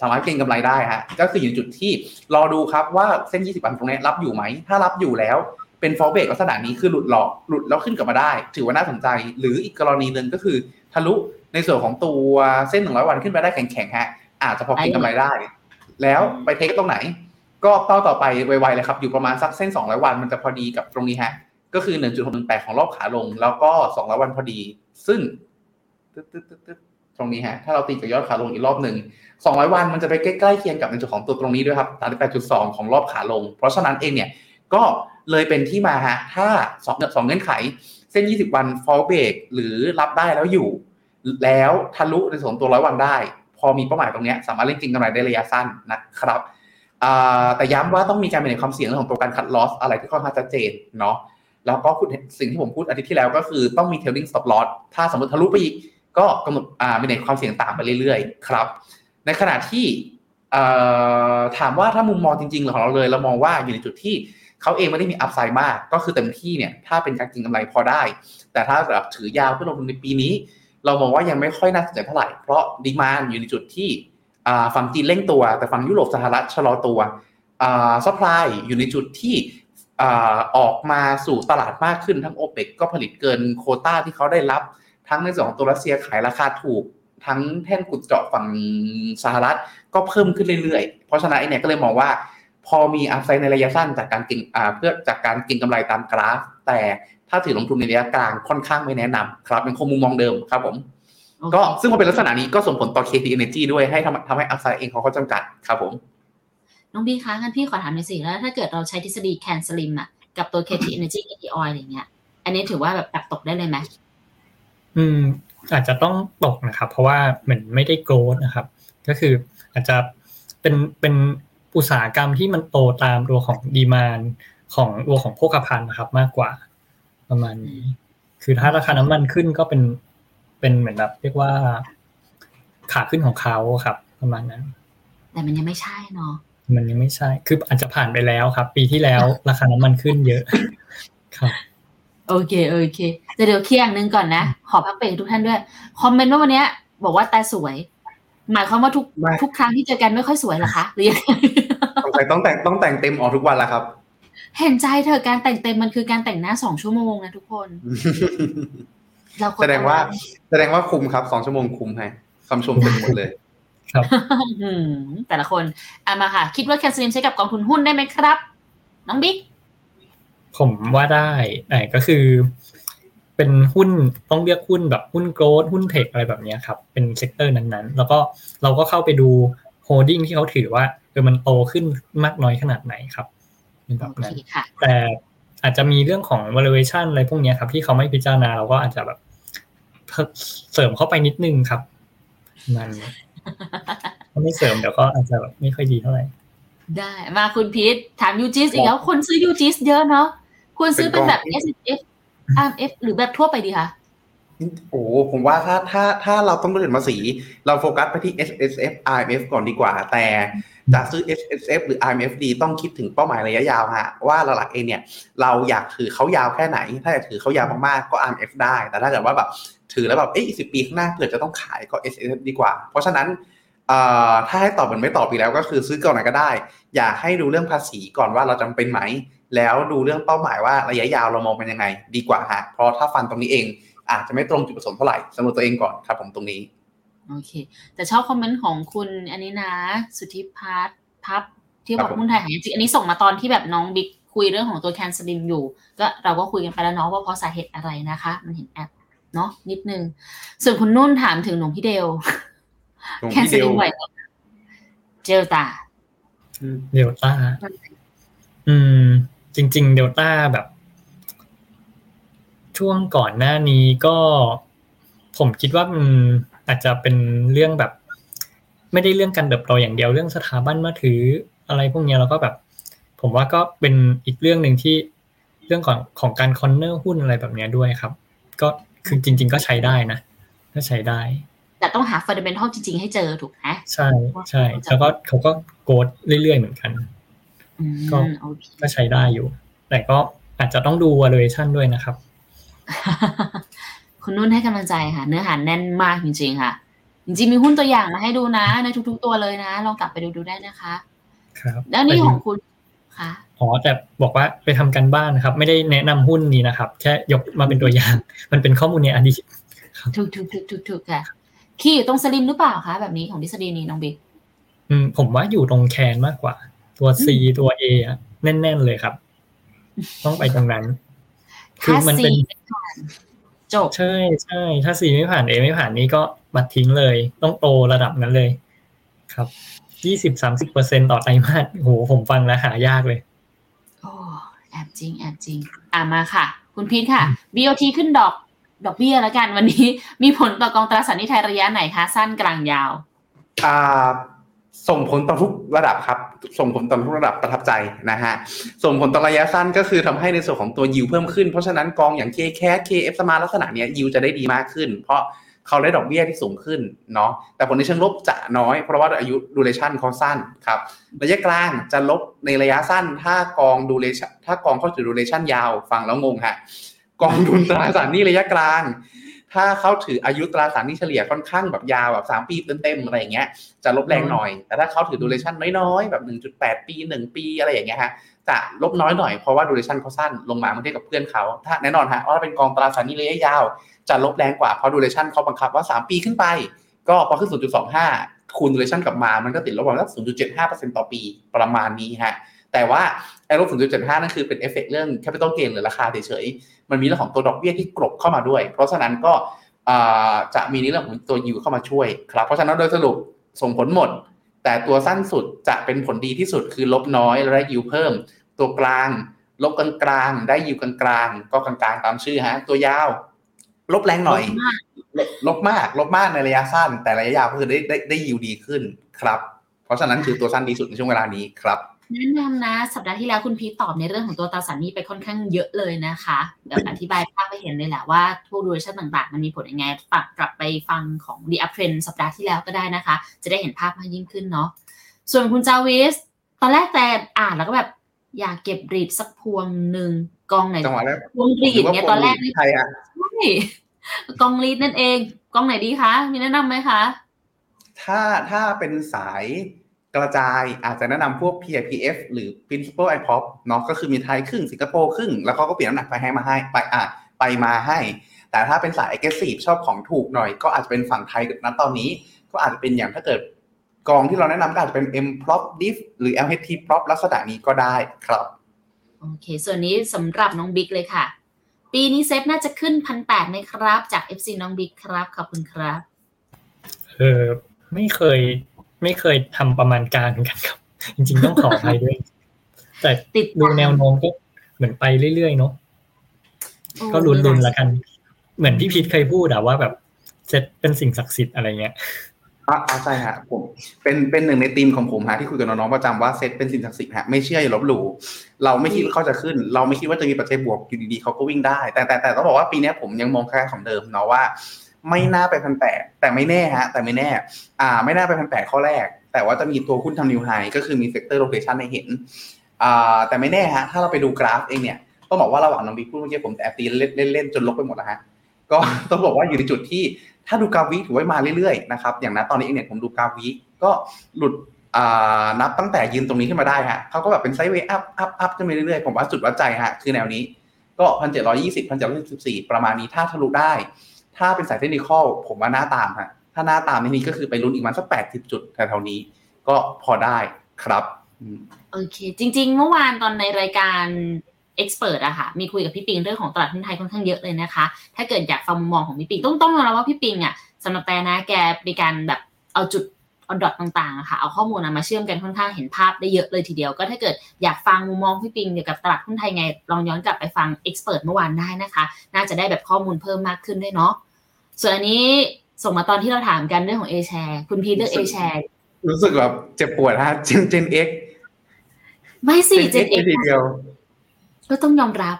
สามารถเก็งกำไรได้ฮะก็คืออยู่จุดที่รอดูครับว่าเส้นยี่สิบวันตรงนี้รับอยู่ไหมถ้ารับอยู่แล้วเป็นฟอลเบรกลักษณะนี้คือหลุดหลอกหลุดแล้วขึ้นกลับมาได้ถือว่าน่าสนใจหรืออีกกรณีนึงก็คือทะลุในส่วนของตัวเส้นหนึ่งร้อยวันขึ้นไปได้แข็งๆฮะอาจจะพอเก็งกำไรได้แล้วไปเทคตรงไหนก็เป้าต่อไปไวๆเลยครับอยู่ประมาณสักเส้นสองร้อยวันมันจะพอดีกับตรงนี้ฮะก็คือ หนึ่งจุดหกหนึ่งแปด ของรอบขาลงแล้วก็สองร้อยวันพอดีซึ่งตรงนี้ฮะถ้าเราตีกับยอดขาลงอีกรอบนึงสองร้อยวันมันจะไปใกล้ๆเคียงกับในจุดของตัวตรงนี้ด้วยครับ สามสิบแปดจุดสอง ของรอบขาลงเพราะฉะนั้นเองเนี่ยก็เลยเป็นที่มาฮะถ้าสองเงื่อนไขเส้นยี่สิบวัน fall break หรือรับได้แล้วอยู่แล้วทะลุในส่วนตัวหนึ่งร้อยวันได้พอมีเป้าหมายตรงนี้สามารถเล่นจริงกำไรได้ระยะสั้นนะครับแต่ย้ำว่าต้องมีการเป็นในความเสี่ยงเรื่องของตัวการคัดลอสอะไรที่ค่อนข้างชัดเจนเนาะแล้วก็สิ่งที่ผมพูดอาทิตย์ที่แล้วก็คือต้องมีเทลลิ่งสต็อปลอสถ้าสมมติทะลุไปอีกก็กำหนดเป็นในความเสี่ยงตามไปเรื่อยๆครับในขณะที่ถามว่าถ้ามุมมองจริงๆของเราเลยเรามองว่าอยู่ในจุดที่เขาเองไม่ได้มีอัพไซด์มากก็คือเต็มที่เนี่ยถ้าเป็นการจริงกำไรพอได้แต่ถ้าแบบถือยาวเพื่อลงทุนในปีนี้เรามองว่ายังไม่ค่อยน่าสนใจเท่าไหร่เพราะดีมานด์อยู่ในจุดที่ฝั่งจีนเร่งตัวแต่ฝั่งยุโรปสหรัฐชะลอตัวซัพพลายอยู่ในจุดที่ออกมาสู่ตลาดมากขึ้นทั้ง OPEC ก็ผลิตเกินโควต้าที่เขาได้รับทั้งในส่วนของตัวรัสเซียขายราคาถูกทั้งแท่นขุดเจาะฝั่งสหรัฐก็เพิ่มขึ้นเรื่อยๆเพราะฉะนั้นไอ้เนี่ยก็เลยมองว่าพอมีอัพไซด์ในระยะสั้นจากการเก็งเพื่อจากการเก็งกำไรตามกราฟแต่ถ้าถือลงทุนในระยะกลางค่อนข้างไม่แนะนำครับยังคงมุมมองเดิมครับผมก็ซึ่งพอเป็นลักษณะนี้ก็ส่งผลต่อ เค ที Energy ด้วยให้ทำทำให้อัพไซด์เองเขาเขาจำกัดครับผมน้องบีคะงั้นพี่ขอถามหน่อยสิแล้วถ้าเกิดเราใช้ทฤษฎี CANSLIM อ่ะกับตัว เค ที Energy เค ที Oil อะไรเงี้ยอันนี้ถือว่าแบบตักตกได้เลยไหมอืมอาจจะต้องตกนะครับเพราะว่าเหมือนไม่ได้โกรธนะครับก็คืออาจจะเป็นเป็นอุตสาหกรรมที่มันโตตามตัวของดีมานด์ของตัวของโภคภัณฑ์นะครับมากกว่าประมาณนี้ คือถ้าราคาน้ำมันขึ้นก็เป็นเป็นเหมือนแบบเรียกว่าขาขึ้นของเขาครับประมาณนั้นแต่มันยังไม่ใช่เนาะมันยังไม่ใช่คืออาจจะผ่านไปแล้วครับปีที่แล้วราคาน้ำมันขึ้นเยอะครับโอเคโอเคเดี๋ยวเดี๋ยวเคลียร์นึงก่อนนะขอพักเบรกทุกท่านด้วยคอมเมนต์ว่าวันนี้บอกว่าตาสวยหมายความว่าทุกทุกครั้งที่เจอกันไม่ค่อยสวยเหรอคะหรือยังต้องแต่งต้องแต่งต้องแต่งเต็มออกทุกวันละครับเห็นใจเธอการแต่งเต็มมันคือการแต่งหน้าสองชั่วโมงนะทุกคนแสดงว่าแสดงว่าคุ้มครับสองชั่วโมงคุ้มให้คำชมเต็มหมดเลยครับแต่ละคนเอามาค่ะคิดว่า CANSLIM ใช้กับกองทุนหุ้นได้ไหมครับน้องบิ๊กผมว่าได้ไอ้ก็คือเป็นหุ้นต้องเรียกหุ้นแบบหุ้นโกลด์หุ้นเทคอะไรแบบนี้ครับเป็นเซกเตอร์นั้นๆแล้วก็เราก็เข้าไปดูโฮลดิ้งที่เขาถือว่าเออมันโตขึ้นมากน้อยขนาดไหนครับเป็นแบบนั้นแต่อาจจะมีเรื่องของ valuation อะไรพวกนี้ครับที่เขาไม่พิจารณาเราก็อาจจะแบบเสริมเข้าไปนิดนึงครับนั่นถ้าไม่เสริมเดี๋ยวก็อาจจะแบบไม่ค่อยดีเท่าไหร่ได้มาคุณพีทถาม ยู จี ไอ เอส อีกแล้วคนซื้อ ยู จี ไอ เอส เยอะเนาะควรซื้อเป็นแบบ เอส เอฟ อาร์ เอฟ หรือแบบทั่วไปดีคะโอ้ผมว่าถ้าถ้าถ้าเราต้องเรียนภาษีเราโฟกัสไปที่ เอส เอฟ อาร์ เอฟ ก่อนดีกว่าแต่จะซื้อ เอส เอฟ หรือ อาร์ เอฟ ดีต้องคิดถึงเป้าหมายระยะยาวฮะว่าหลักๆเองเนี่ยเราอยากถือเขายาวแค่ไหนถ้าอยากถือเขายาวมากๆก็ อาร์ เอฟ ได้แต่ถ้าเกิดว่าแบบถือแล้วแบบเอ๊ะสิบปีข้างหน้าเกิดจะต้องขายก็ เอส เอฟ ดีกว่าเพราะฉะนั้นถ้าให้ตอบเหมือนไม่ตอบอีกแล้วก็คือซื้อก่อนไหนก็ได้อยากให้ดูเรื่องภาษีก่อนว่าเราจำเป็นไหมแล้วดูเรื่องเป้าหมายว่าระยะยาวเรามองเป็นยังไงดีกว่าฮะเพราะถ้าฟันตรงนี้เองอาจจะไม่ตรงจุดประสงค์เท่าไหร่สำรวจตัวเองก่อนครับผมตรงนี้โอเคแต่ชอบคอมเมนต์ของคุณอันนี้นะสุทธิพัฒน์พับที่บอกหุ้นไทยหายจริงอันนี้ส่งมาตอนที่แบบน้องบิ๊กคุยเรื่องของตัว CANSLIM อยู่ก็เราก็คุยกันไปแล้วเนาะว่าเพราะสาเหตุอะไรนะคะมันเห็นแอปเนาะนิดนึงส่วนคุณนุ่นถามถึงหลวงพี่เดลแค่ซื้อไหวเดลต้าเดลต้าอืมจริงๆเดลต้าแบบช่วงก่อนหน้านี้ก็ผมคิดว่ามันอาจจะเป็นเรื่องแบบไม่ได้เรื่องการเดิบเราอย่างเดียวเรื่องสถาบันมาถืออะไรพวกนี้แล้วก็แบบผมว่าก็เป็นอีกเรื่องนึงที่เรื่องของของการคอร์เนอร์หุ้นอะไรแบบนี้ด้วยครับก็คือจริงๆก็ใช้ได้นะก็ใช้ได้แต่ต้องหา fundamental จริงๆให้เจอถูกไหมใช่ใช่แล้วก็เขาก็โกดเรื่อยๆเหมือนกันก็ก็ใช้ได้อยู่แต่ก็อาจจะต้องดู valuation ด้วยนะครับคุณนุ่นให้กำลังใจค่ะเนื้อหาแน่นมากจริงๆค่ะจริงๆมีหุ้นตัวอย่างมาให้ดูนะในทุกๆตัวเลยนะลองกลับไปดูดูได้นะคะครับแล้วนี่ของคุณค่ะอ๋อแต่บอกว่าไปทำกันบ้านนะครับไม่ได้แนะนำหุ้นนี้นะครับแค่ยกมาเป็นตัวอย่างมันเป็นข้อมูลในอดีตถูกๆๆๆค่ะคีย์อยู่ตรงสลิมหรือเปล่าคะแบบนี้ของดิสดีนี้น้องบิ๊กอืมผมว่าอยู่ตรงแคนมากกว่าตัว C ตัว A อ่ะแน่นๆเลยครับต้องไปตรงนั้นคือมันเป็นจบใช่ๆถ้า C ไม่ผ่าน A ไม่ผ่านนี่ก็บัดทิ้งเลยต้องโตระดับนั้นเลยครับ ยี่สิบถึงสามสิบเปอร์เซ็นต์ ต่อไตรมาสโหผมฟังแล้วหายากเลยโอ้แอบจริงแอบจริงอ่ะมาค่ะคุณพีทค่ะ บี โอ ที ขึ้นดอกดอกเบี้ยแล้วกันวันนี้มีผลต่อกองตราสารหนี้ไทยระยะไหนคะสั้นกลางยาวอ่าส่งผลต่อทุกระดับครับส่งผลต่อทุกระดับประทับใจนะฮะส่งผลต่อระยะสั้นก็คือทำให้ในส่วนของตัวยิวเพิ่มขึ้นเพราะฉะนั้นกองอย่าง เค แคท เค เอฟ Smart ลักษณะเนี้ยยิวจะได้ดีมากขึ้นเพราะเขาได้ดอกเบี้ยที่สูงขึ้นเนาะแต่ผลในเชิงลบจะน้อยเพราะว่าอายุดูเรชั่นเขาสั้นครับระยะกลางจะลบในระยะสั้นถ้ากองดูเรชั่นถ้ากองเข้าถึงดูเรชั่นยาวฟังแล้วงงฮะกองทุนตราสารหนี้ระยะกลางถ้าเขาถืออายุตราสารหนี้เฉลี่ยค่อนข้างแบบยาวแบบสามปีเต็มๆอะไรอย่างเงี้ยจะลบแรงหน่อยแต่ถ้าเขาถือดูเรชั่นน้อยๆแบบ หนึ่งจุดแปด ปีหนึ่งปีอะไรอย่างเงี้ยฮะจะลบน้อยหน่อยเพราะว่าดูเรชั่นเขาสั้นลงมาเมื่อเทียบกับเพื่อนเขาถ้าแน่นอนฮะว่าเป็นกองตราสารหนี้ระยะยาวจะลบแรงกว่าเพราะดูเรชั่นเขาบังคับว่าสามปีขึ้นไปก็พอขึ้น ศูนย์จุดสองห้า คูณดูเรชั่นกลับมามันก็ติดลบประมาณสัก ศูนย์จุดเจ็ดห้าเปอร์เซ็นต์ ต่อปีประมาณนี้ฮะแต่ว่าไอ้ลบ ศูนย์จุดเจ็ดห้า นั่นคือเป็นเอฟเฟคเรื่อง capital gain หรือราคาเฉยๆมันมีเรื่องของตัวดอกเบี้ยที่กลบเข้ามาด้วยเพราะฉะนั้นก็จะมีในเรื่องของตัว yield เข้ามาช่วยครับเพราะฉะนั้นโดยสรุปส่งผลหมดแต่ตัวสั้นสุดจะเป็นผลดีที่สุดคือลบน้อยและได้ yield เพิ่มตัวกลางลบกลางๆได้ yield กลางๆก็กลางๆตามชื่อฮะตัวยาวลบแรงหน่อยลบมากลบมากในระยะสั้นแต่ระยะยาวก็คือได้ได้ yield ดีขึ้นครับเพราะฉะนั้นคือตัวสั้นดีสุดในช่วงเวลานี้ครับ แนะนำนะสัปดาห์ที่แล้วคุณพีทตอบในเรื่องของตัวตราสารหนี้ไปค่อนข้างเยอะเลยนะคะเดี๋ยวอธิบายภาพให้เห็นเลยแหละว่าพวกดูเรชั่นต่างๆมันมีผลยังไงฝากกลับไปฟังของ The UpTrend สัปดาห์ที่แล้วก็ได้นะคะจะได้เห็นภาพมากยิ่งขึ้นเนาะส่วนคุณจาวิสตอนแรกแต่อ่านแล้วก็แบบอยากเก็บรีดสักพวงนึงกองไหนจังหวะแรกพวงรีดเนี่ยตอนแรกนี่ใครอ่ะกองรีดนั่นเองกองไหนดีคะมีแนะนำไหมคะถ้าถ้าเป็นสายกระจายอาจจะแนะนำพวก พี ไอ พี เอฟ หรือ Principal iProp เนาะก็คือมีไทยครึ่งสิงคโปร์ครึ่งแล้วเขาก็เปลี่ยนน้ำหนักไปให้มาให้ไปอ่ะไปมาให้แต่ถ้าเป็นสาย aggressive ชอบของถูกหน่อยก็อาจจะเป็นฝั่งไทยณตอนนี้ก็อาจจะเป็นอย่างถ้าเกิดกองที่เราแนะนำก็อาจจะเป็น M Prop Diff หรือ L H T Prop ลักษณะนี้ก็ได้ครับโอเคส่วนนี้สำหรับน้องบิ๊กเลยค่ะปีนี้เซฟน่าจะขึ้น หนึ่งพันแปดร้อย มั้ยครับจาก เอฟ ซี น้องบิ๊กครับขอบคุณครับเออไม่เคยไม่เคยทำประมาณการเหมือนกันครับจริงๆต้องขออภัยด้วยแต่ดูแนวโน้มก็เหมือนไปเรื่อยๆเนาะก็ลุ้นๆละกันเหมือนพี่พีทเคยพูดอะว่าแบบเซฟเป็นสิ่งศักดิ์สิทธิ์อะไรเงี้ยอ๋อใช่ฮะผมเป็นเป็นหนึ่งในทีมของผมฮะที่คุยกับน้องๆประจำว่าเซตเป็นสิ่งศักดิ์สิทธิ์ฮะไม่เชื่ออย่าลบหลู่เราไม่คิดว่าเขาจะขึ้นเราไม่คิดว่าจะมีปัจจัยบวกอยู่ดีๆเขาก็วิ่งได้แต่แต่แต่ต้องบอกว่าปีนี้ผมยังมองแค่ของเดิมเนาะว่าไม่น่าไปพันแปดแต่ไม่แน่ฮะแต่ไม่แน่อ่าไม่น่าไปพันแปดข้อแรกแต่ว่าจะมีตัวหุ้นทำนิวไฮก็คือมีเซกเตอร์โลเคชั่นให้เห็นอ่าแต่ไม่แน่ฮะถ้าเราไปดูกราฟเองเนี่ยต้องบอกว่าระหว่างน้องบีพูดเมื่อกี้ผมแต่ตีเล่นเล่นจนลบไปหมดแล้วฮะก็ต้องบอกว่าอยู่ในจุดที่ถ้าดูกราฟวีถือว่ามาเรื่อยๆนะครับอย่างนั้นตอนนี้เองเนี่ยผมดูกราฟวีก็หลุดนับตั้งแต่ยืนตรงนี้ขึ้นมาได้ฮะเขาก็แบบเป็นไซด์เวย์อัพอัพอัพขึ้นไปเรื่อยๆผมว่าจุดวัดใจฮะคือแนวนี้ก็ หนึ่งพันเจ็ดร้อยยี่สิบ หนึ่งพันเจ็ดร้อยสิบสี่ ประมาณนี้ถ้าทะลุได้ถ้าเป็นสายเทคนิคอลผมว่าน่าตามฮะถ้าน่าตามในนี้ก็คือไปลุ้นอีกมันสักแปดสิบจุดแถวๆนี้ก็พอได้ครับโอเคจริงๆเมื่อวานตอนในรายการexpert อ่ะค่ะมีคุยกับพี่ปิงเรื่องของตลาดหุ้นไทยค่อนข้างเยอะเลยนะคะถ้าเกิดอยากฟังมุมมองของพี่ปิงต้องต้องนะว่าพี่ปิงอ่ะสำหรับแต่นะแกมีการแบบเอาจุดเอาดอทต่างๆอ่ะค่ะเอาข้อมูลมาเชื่อมกันค่อนข้างเห็นภาพได้เยอะเลยทีเดียวก็ถ้าเกิดอยากฟังมุมมองพี่ปิงเกี่ยวกับตลาดหุ้นไทยไงลองย้อนกลับไปฟัง expert เมื่อวานได้นะคะน่าจะได้แบบข้อมูลเพิ่มมากขึ้นด้วยเนาะส่วนอันนี้ส่งมาตอนที่เราถามกันเรื่องของ A share คุณพีเลือก A share รู้สึกแบบเจ็บปวดฮะ Gen X ไม่สิ Gen X เดียวก็ต้องยอมรับ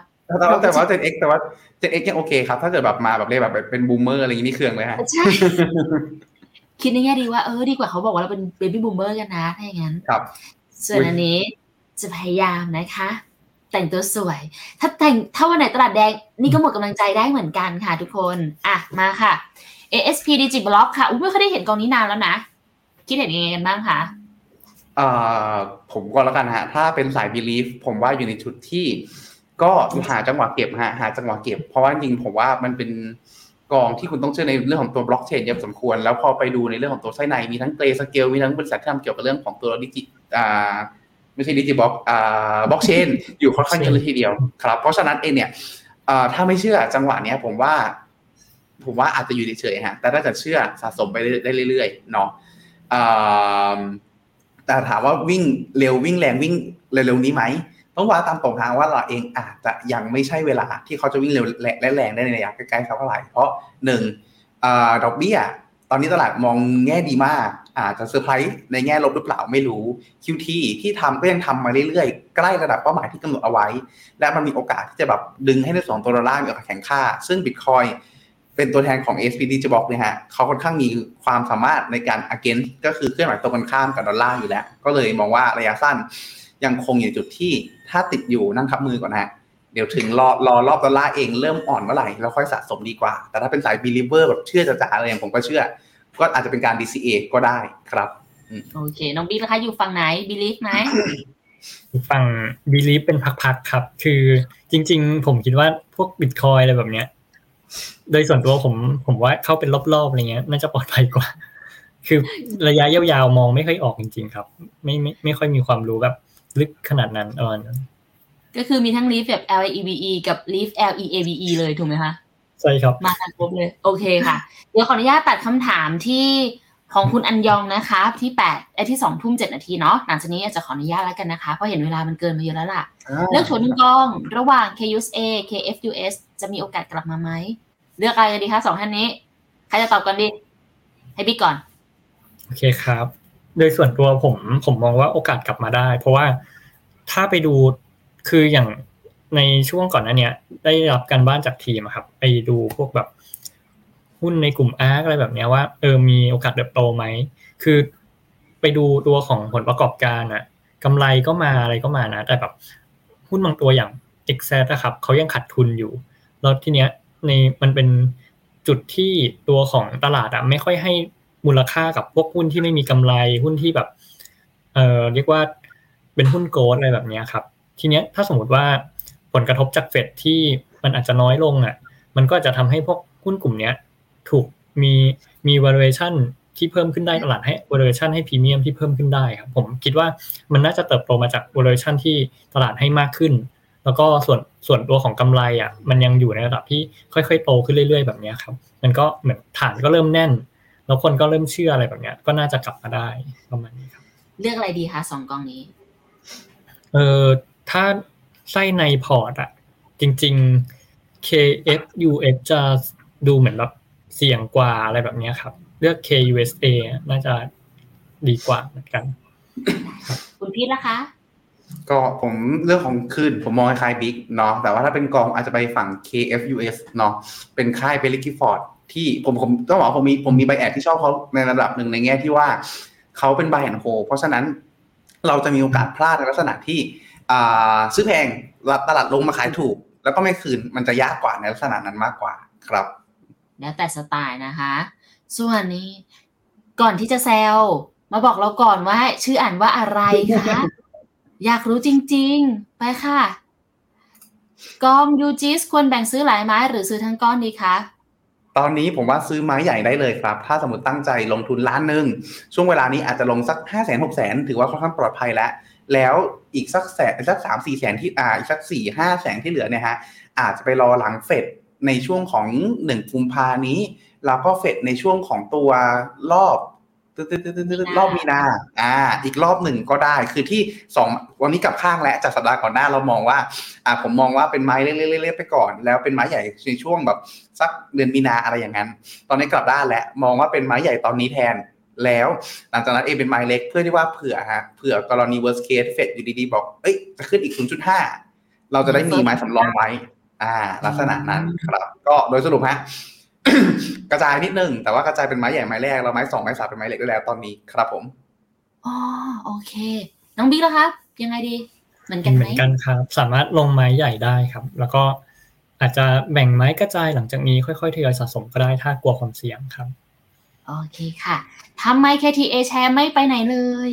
แต่ว่า Gen X แต่ว่า Gen X ยังโอเคครับถ้าเกิดแบบมาแบบเรียกแบบเป็นบูมเมอร์อะไรอย่างนี้นี่เครื่องเลยฮะใช่คิดในแง่ดีว่าเออดีกว่าเขาบอกว่าเราเป็นเบบี้บูมเมอร์กันนะถ้าอย่างนั้นครับส่วนอันนี้จะพยายามนะคะแต่งตัวสวยถ้าแต่งถ้าวันไหนตลาดแดงนี่ก็หมดกำลังใจได้เหมือนกันค่ะทุกคนอ่ะมาค่ะ เอ เอส พี DigiBlock ค่ะอุ๊ยไม่เคยได้เห็นกองนี้นานแล้วนะคิดเห็นยังไงกันบ้างคะเอ่อผมก็แล้วกันฮะถ้าเป็นสาย belief ผมว่าอยู่ในชุดที่ก็หาจังหวะเก็บฮะหาจังหวะเก็บเพราะว่าจริงผมว่ามันเป็นกองที่คุณต้องเชื่อในเรื่องของตัวบล็อกเชนเยอะสมควรแล้วพอไปดูในเรื่องของตัวไส้ในมีทั้งเกรสเกลมีทั้งบริษัทที่ทำเกี่ยวกับเรื่องของตัวดิจิอ่าไม่ใช่ดิจิบล็อกอ่าบล็อกเชนอยู่ค่อนข้างเยอะเลยทีเดียวครับเพราะฉะนั้นเองเนี่ยเอ่อถ้าไม่เชื่อจังหวะเนี้ยผมว่าผมว่าอาจจะอยู่เฉยๆฮะแต่ถ้าเกิดเชื่อสะสมไปได้เรื่อยๆเนาะอ่าแต่ถามว่าวิ่งเร็ววิ่งแรงวิ่งเร็วๆนี้ไหมต้องว่าตามตรงทางว่าเราเองอาจจะยังไม่ใช่เวลาที่เขาจะวิ่งเร็วและแรงได้ในระยะใกล้ๆเท่าไหร่เพราะหนึ่งดอกเบี้ยตอนนี้ตลาดมองแง่ดีมากอาจจะเซอร์ไพรส์ในแง่ลบหรือเปล่าไม่รู้ คิว ที ที่ทำก็ยังทำมาเรื่อยๆใกล้ระดับเป้าหมายที่กำหนดเอาไว้และมันมีโอกาสที่จะแบบดึงให้ในส่วนตัวดอลลาร์มีโอกาสแข็งค่าซึ่งบิตคอยเป็นตัวแทนของ เอ เอส พี จะบอกเนี่ยฮะเขาค่อนข้างมีความสามารถในการ against ก็คือเคลื่อนไหวตรงกันข้ามกับดอลลาร์อยู่แล้วก็เลยมองว่าระยะสั้นยังคงอยู่จุดที่ถ้าติดอยู่นั่งทับมือก่อนฮะเดี๋ยวถึงรอรอรอบดอลลาร์เองเริ่มอ่อนเมื่อไหร่แล้วค่อยสะสมดีกว่าแต่ถ้าเป็นสาย believer แบบเชื่อจ๋าๆอะไรอย่างผมก็เชื่อก็อาจจะเป็นการ ดี ซี เอ ก็ได้ครับโอเคน้องบิ๊กนะคะอยู่ฝั่งไหน believe ไหม ฝั่ง believe เป็นพักๆครับคือจริงๆผมคิดว่าพวก Bitcoin อะไรแบบเนี้ยโดยส่วนตัวผมผมว่าเข้าเป็นรอบๆอะไรเงี้ยน่าจะปลอดภัยกว่าคือระยะยาวๆมองไม่ค่อยออกจริงๆครับไม่ไม่ไม่ค่อยมีความรู้แบบลึกขนาดนั้นอ่อนก็คือมีทั้ง leaf แบบ L E V E กับ leaf L E A V E เลยถูกไหมคะใช่ครับมาครบเลยโอเคค่ะเดี๋ยวขออนุญาตตัดคำถามที่ของคุณอัญยองนะคะที่แปดไอ้ที่สองทุ่มเจ็ดนาทีเนาะหลังจากนี้อาจจะขออนุญาตแล้วกันนะคะเพราะเห็นเวลามันเกินมาเยอะแล้วล่ะเลือกโถนึงกองระหว่าง เค ยู เอส เอ เค เอฟ ยู เอส จะมีโอกาสกลับมาไหมเลือกอะไรดีคะสองท่านนี้ใครจะตอบก่อนดีให้บิ๊กก่อนโอเคครับโดยส่วนตัวผมผมมองว่าโอกาสกลับมาได้เพราะว่า ถ้าไปดูคืออย่างในช่วงก่อนหน้านี้ได้รับการบ้านจากทีมครับไปดูพวกแบบหุ้นในกลุ่ม อาร์ เค อะไรแบบนี้ว่าเออมีโอกาสเติบโตไหมคือไปดูตัวของผลประกอบการอะกำไรก็มาอะไรก็มานะแต่แบบหุ้นบางตัวอย่าง เอ็กซ์ แซด นะครับเขายังขาดทุนอยู่แล้วทีเนี้ยในมันเป็นจุดที่ตัวของตลาดอะไม่ค่อยให้มูลค่ากับพวกหุ้นที่ไม่มีกำไรหุ้นที่แบบเออเรียกว่าเป็นหุ้นโกลด์อะไรแบบนี้ครับทีเนี้ยถ้าสมมติว่าผลกระทบจากเฟดที่มันอาจจะน้อยลงอ่ะมันก็จะทำให้พวกหุ้นกลุ่มเนี้ยถูกมีมี valuation ที่เพิ่มขึ้นได้ตลาดให้ valuation ให้พรีเมียมที่เพิ่มขึ้นได้ครับผมคิดว่ามันน่าจะเติบโตมาจาก valuation ที่ตลาดให้มากขึ้นแล้วก็ส่วนส่วนตัวของกำไรอ่ะมันยังอยู่ในระดับที่ค่อยๆโตขึ้นเรื่อยๆแบบนี้ครับมันก็เหมือนฐานก็เริ่มแน่นแล้วคนก็เริ่มเชื่ออะไรแบบเนี้ยก็น่าจะกลับมาได้ประมาณนี้ครับเลือกอะไรดีคะสองกองนี้เออถ้าไส้ในพอร์ตอ่ะจริงๆ เค เอฟ ยู เอส จะดูเหมือนแบบเสี่ยงกว่าอะไรแบบนี้ครับเลือก เค ยู เอส เอ น่าจะดีกว่าเหมือนกันคุณพีทล่ะคะก็ผมเรื่องของคืนผมมองคล้ายบิ๊กเนาะแต่ว่าถ้าเป็นกองอาจจะไปฝั่ง เค เอฟ ยู เอส เนาะเป็นค่ายเบลลิกิฟอร์ดที่ผมผมต้องบอกผมมีผมมีไบแอดที่ชอบเขาในระดับหนึ่งในแง่ที่ว่าเขาเป็น buy and hold เพราะฉะนั้นเราจะมีโอกาสพลาดในลักษณะที่ซื้อแพงตลาดลงมาขายถูกแล้วก็ไม่คืนมันจะยากกว่าในลักษณะนั้นมากกว่าครับแล้วแต่สไตล์นะคะส่วนนี้ก่อนที่จะแซวมาบอกเราก่อนว่าชื่ออ่านว่าอะไรคะ อยากรู้จริงๆไปค่ะกอง ยู จี ไอ เอส ควรแบ่งซื้อหลายไม้หรือซื้อทั้งก้อนดีคะตอนนี้ผมว่าซื้อไม้ใหญ่ได้เลยครับถ้าสมมติตั้งใจลงทุนล้านนึงช่วงเวลานี้อาจจะลงสัก ห้าแสน หกแสน ถือว่าค่อนข้างปลอดภัยแล้วแล้วอีกสักแสนสัก สามสี่ แสนที่อ่าอีกสัก สี่ห้า แสนที่เหลือเนี่ยฮะอาจจะไปรอหลังเฟดในช่วงของหนึ่งกุมภานี้แล้วก็เฟดในช่วงของตัวรอบรอบมีนาอ่าอีกรอบหนึ่งก็ได้คือที่สองวันนี้กลับข้างแล้วจากสัปดาห์ก่อนหน้าเรามองว่าอ่าผมมองว่าเป็นไม้เล็กๆๆไปก่อนแล้วเป็นไม้ใหญ่ในช่วงแบบสักเดือนมีนาอะไรอย่างนั้นตอนนี้กลับด้านแล้วมองว่าเป็นไม้ใหญ่ตอนนี้แทนแล้วหลังจากนั้นเอเป็นไม้เล็กเพื่อที่ว่าเผื่อฮะเผื่อกรณี worst case เฟดอยู่ดีๆบอกเอ้ยจะขึ้นอีก ศูนย์จุดห้า เราจะได้มีไม้สำรองไว้อ่าลักษณะนั้นครับก็โดยสรุปฮะกระจายนิดนึงแต่ว่ากระจายเป็นไม้ใหญ่ไม้แรกแล้วไม้สองไม้สามเป็นไม้เล็กได้แล้วตอนนี้ครับผมอ๋อโอเคน้องบิ๊กแล้วครับยังไงดีเหมือนกันมั้ยเหมือนกันครับสามารถลงไม้ใหญ่ได้ครับแล้วก็อาจจะแบ่งไม้กระจายหลังจากนี้ค่อยๆทยอยสะสมก็ได้ถ้ากลัวความเสี่ยงครับโอเคค่ะทำไม เค ที เอ แชร์ไม่ไปไหนเลย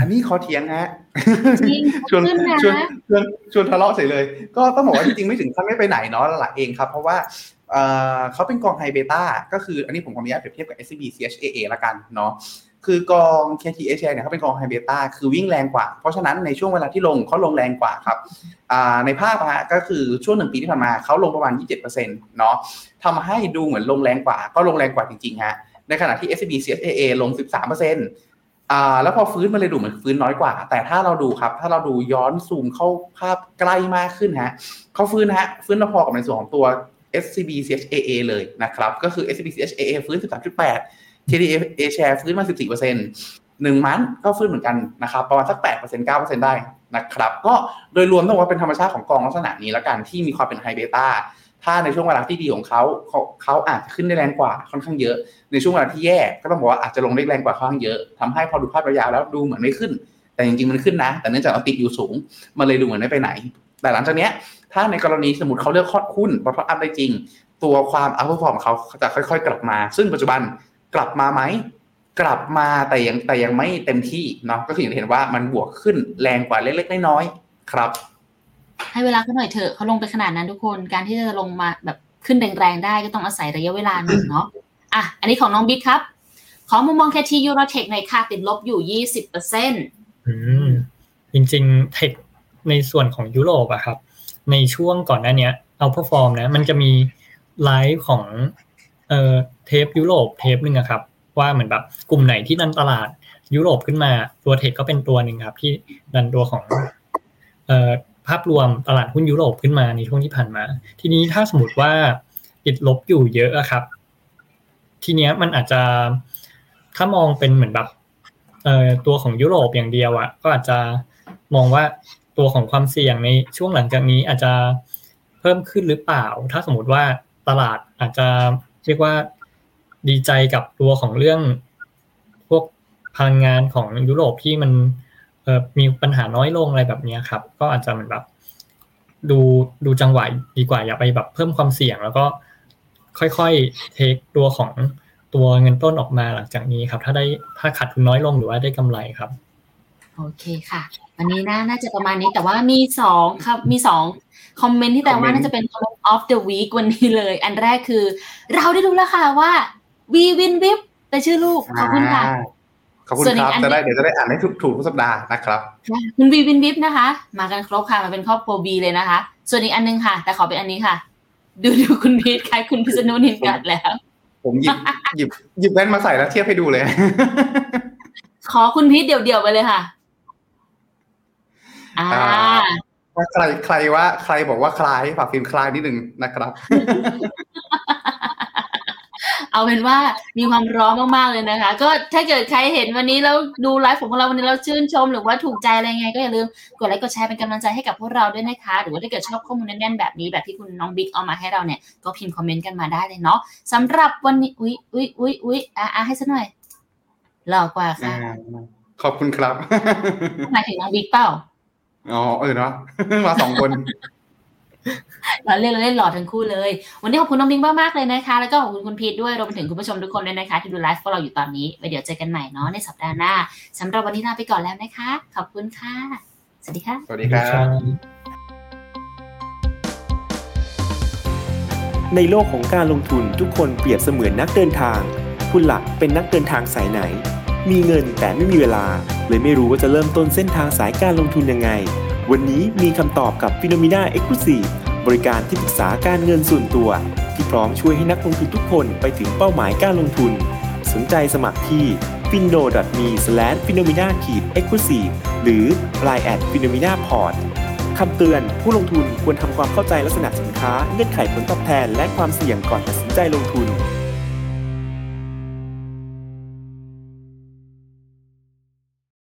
อันนี้ขอเถียงฮะชวนชวนชวนทะเลาะเฉยเลยก็ต้องบอกว่าจริงๆไม่ถึงขั้นไม่ไปไหนเนาะหลักเองครับเพราะว่าเอ่อเขาเป็นกองไฮเบต้าก็คืออันนี้ผมขออนุญาตเปรียบเทียบกับ เอส ซี บี ซี เอช เอ เอ ละกันเนาะคือกอง เค ที เอ แชร์เนี่ยเขาเป็นกองไฮเบต้าคือวิ่งแรงกว่าเพราะฉะนั้นในช่วงเวลาที่ลงเขาลงแรงกว่าครับอ่าในภาพฮะก็คือช่วงหนึ่งปีที่ผ่านมาเขาลงประมาณ ยี่สิบเจ็ดเปอร์เซ็นต์ เนาะทำให้ดูเหมือนลงแรงกว่าก็ลงแรงกว่าจริงๆฮะในขณะที่ เอส ซี บี ซี เอช เอ เอ ลง สิบสามเปอร์เซ็นต์ อ่าแล้วพอฟื้นมาเลยดูเหมือนฟื้นน้อยกว่าแต่ถ้าเราดูครับถ้าเราดูย้อนซูมเข้าภาพใกล้มากขึ้นฮะเขาฟื้นฮะฟื้นพอๆกับในส่วนของตัว เอส ซี บี ซี เอช เอ เอ เลยนะครับก็คือ เอส ซี บี ซี เอช เอ เอ ฟื้น สิบสามจุดแปด เค ที เอ Share ฟื้นมา สิบสี่เปอร์เซ็นต์ หนึ่งมันก็ฟื้นเหมือนกันนะครับประมาณสัก แปดเปอร์เซ็นต์ เก้าเปอร์เซ็นต์ ได้นะครับก็โดยรวมต้องว่าเป็นธรรมชาติของกองลักษณะนี้ละกันที่มีความเป็นไฮเบต้าถ้าในช่วงเวลาที่ดีของเขาเขาอาจจะขึ้นได้แรงกว่าค่อนข้างเยอะในช่วงเวลาที่แย่ก็ต้องบอกว่าอาจจะลงได้แรงกว่าค่อนข้างเยอะทำให้พอดูภาพยาวแล้วดูเหมือนไม่ขึ้นแต่จริงๆมันขึ้นนะแต่เนื่องจากเราติดอยู่สูงมันเลยดูเหมือนไม่ไปไหนแต่หลังจากนี้ถ้าในกรณีสมมุติเขาเลือกคอดหุ้นพอร์ตอัพได้จริงตัวความอัพฟอร์มของเขาจะค่อยๆกลับมาซึ่งปัจจุบันกลับมาไหมกลับมาแต่ยังแต่ยังไม่เต็มที่เนาะก็คือเห็นว่ามันบวกขึ้นแรงกว่าเล็กๆน้อยๆครับให้เวลาเขาหน่อยเถอะเขาลงไปขนาดนั้นทุกคนการที่จะลงมาแบบขึ้นแรงๆได้ก็ต้องอาศัยระยะเวลาหนึ่งเนาะอ่ะอันนี้ของน้องบิ๊กครับขอมุมมอง เค ที Eurotech หน่อยค่ะติดลบอยู่ ยี่สิบเปอร์เซ็นต์ อืมจริงๆเทคในส่วนของยุโรปอะครับในช่วงก่อนหน้านี้เอาเพอร์ฟอร์มนะมันจะมีไลฟ์ของเอ่อเทปยุโรปเทปนึงอะครับว่าเหมือนแบบกลุ่มไหนที่ดันตลาดยุโรปขึ้นมาตัวเทคก็เป็นตัวนึงครับที่ดันตัวของเอ่อภาพรวมตลาดหุ้นยุโรปขึ้นมาในช่วงที่ผ่านมาทีนี้ถ้าสมมติว่าติดลบอยู่เยอะอะครับทีเนี้ยมันอาจจะถ้ามองเป็นเหมือนแบบเอ่อตัวของยุโรปอย่างเดียวอะก็อาจจะมองว่า ตัวของความเสี่ยงในช่วงหลังจากนี้อาจจะเพิ่มขึ้นหรือเปล่าถ้าสมมติว่าตลาดอาจจะเรียกว่าดีใจกับตัวของเรื่องพวกพลังงานของยุโรปที่มันมีปัญหาน้อยลงอะไรแบบนี้ครับก็อาจจะเหมือนแบบดูดูจังหวะดีกว่าอย่าไปแบบเพิ่มความเสี่ยงแล้วก็ค่อยๆเทคตัวของตัวเงินต้นออกมาหลังจากนี้ครับถ้าได้ถ้าขาดทุนน้อยลงหรือว่าได้กำไรครับโอเคค่ะวันนี้นะน่าจะประมาณนี้แต่ว่ามีสองครับมีสองคอมเมนต์ที่แต่ว่าน่าจะเป็น comment of the week วันนี้เลยอันแรกคือเราได้รู้แล้วค่ะว่า V Win Vip แต่ชื่อลูกขอบคุณค่ะขอบคุณครับจะได้เดี๋ยวจะได้อ่านให้ถูกๆทุกสัปดาห์นะครับคุณ V Win Vip นะคะมากันครบค่ะมาเป็นครอบครัว V เลยนะคะส่วนอีกอันนึงค่ะแต่ขอเป็นอันนี้ค่ะดูดูคุณพีทคล้ายคุณพิษณุนินกัดแล้วผมหยิบหยิบหยิบแว่นมาใส่แล้วเทียบให้ดูเลยขอคุณพีทเดี่ยวๆไปเลยค่ะอ่าใครใครว่าใครบอกว่าคล้ายฝากพิมพ์คล้ายนิดนึงนะครับเอาเป็นว่ามีความร้อนมากๆเลยนะคะก็ถ้าเกิดใครเห็นวันนี้แล้วดูไลฟ์ของเราวันนี้แล้วชื่นชมหรือว่าถูกใจอะไรไงก็อย่าลืมกดไลค์กดแชร์เป็นกำลังใจให้กับพวกเราด้วยนะคะหรือว่าถ้าเกิดชอบข้อมูลแน่นๆแบบนี้แบบที่คุณน้องบิ๊กเอามาให้เราเนี่ยก็พิมพ์คอมเมนต์กันมาได้เลยเนาะสำหรับวันนี้อุ๊ยอุ๊ยอุ๊ยอุ๊ยอ่ะอ่ะให้ซะหน่อยหล่อกว่าค่ะขอบคุณครับหมายถึงน้องบิ๊กเปล่าอ๋อเออเนาะมาสองคนเราเล่นเราเล่นหล่อทั้งคู่เลยวันนี้ขอบคุณน้องบิ๊กมากๆเลยนะคะแล้วก็ขอบคุณคุณพีทด้วยรวมถึงคุณผู้ชมทุกคนด้วยนะคะที่ดูไลฟ์ของเราอยู่ตอนนี้ไว้เดี๋ยวเจอกันใหม่เนาะในสัปดาห์หน้าสำหรับวันนี้ลาไปก่อนแล้วนะคะขอบคุณค่ะสวัสดีค่ะสวัสดีครับในโลกของการลงทุนทุกคนเปรียบเสมือนนักเดินทางคุณหลักเป็นนักเดินทางสายไหนมีเงินแต่ไม่มีเวลาเลยไม่รู้ว่าจะเริ่มต้นเส้นทางสายการลงทุนยังไงวันนี้มีคำตอบกับ Phenomena Exclusive บริการที่ปรึกษาการเงินส่วนตัวที่พร้อมช่วยให้นักลงทุนทุกคนไปถึงเป้าหมายการลงทุนสนใจสมัครที่ ฟินโน ดอท มี สแลช ฟีโนมีนา เอ็กซ์คลูซีฟ หรือ ไลน์ แอท ฟีโนมีนาพอร์ต คำเตือนผู้ลงทุนควรทำความเข้าใจลักษณะสินค้าเงื่อนไขผลตอบแทนและความเสี่ยงก่อนตัดสินใจลงทุน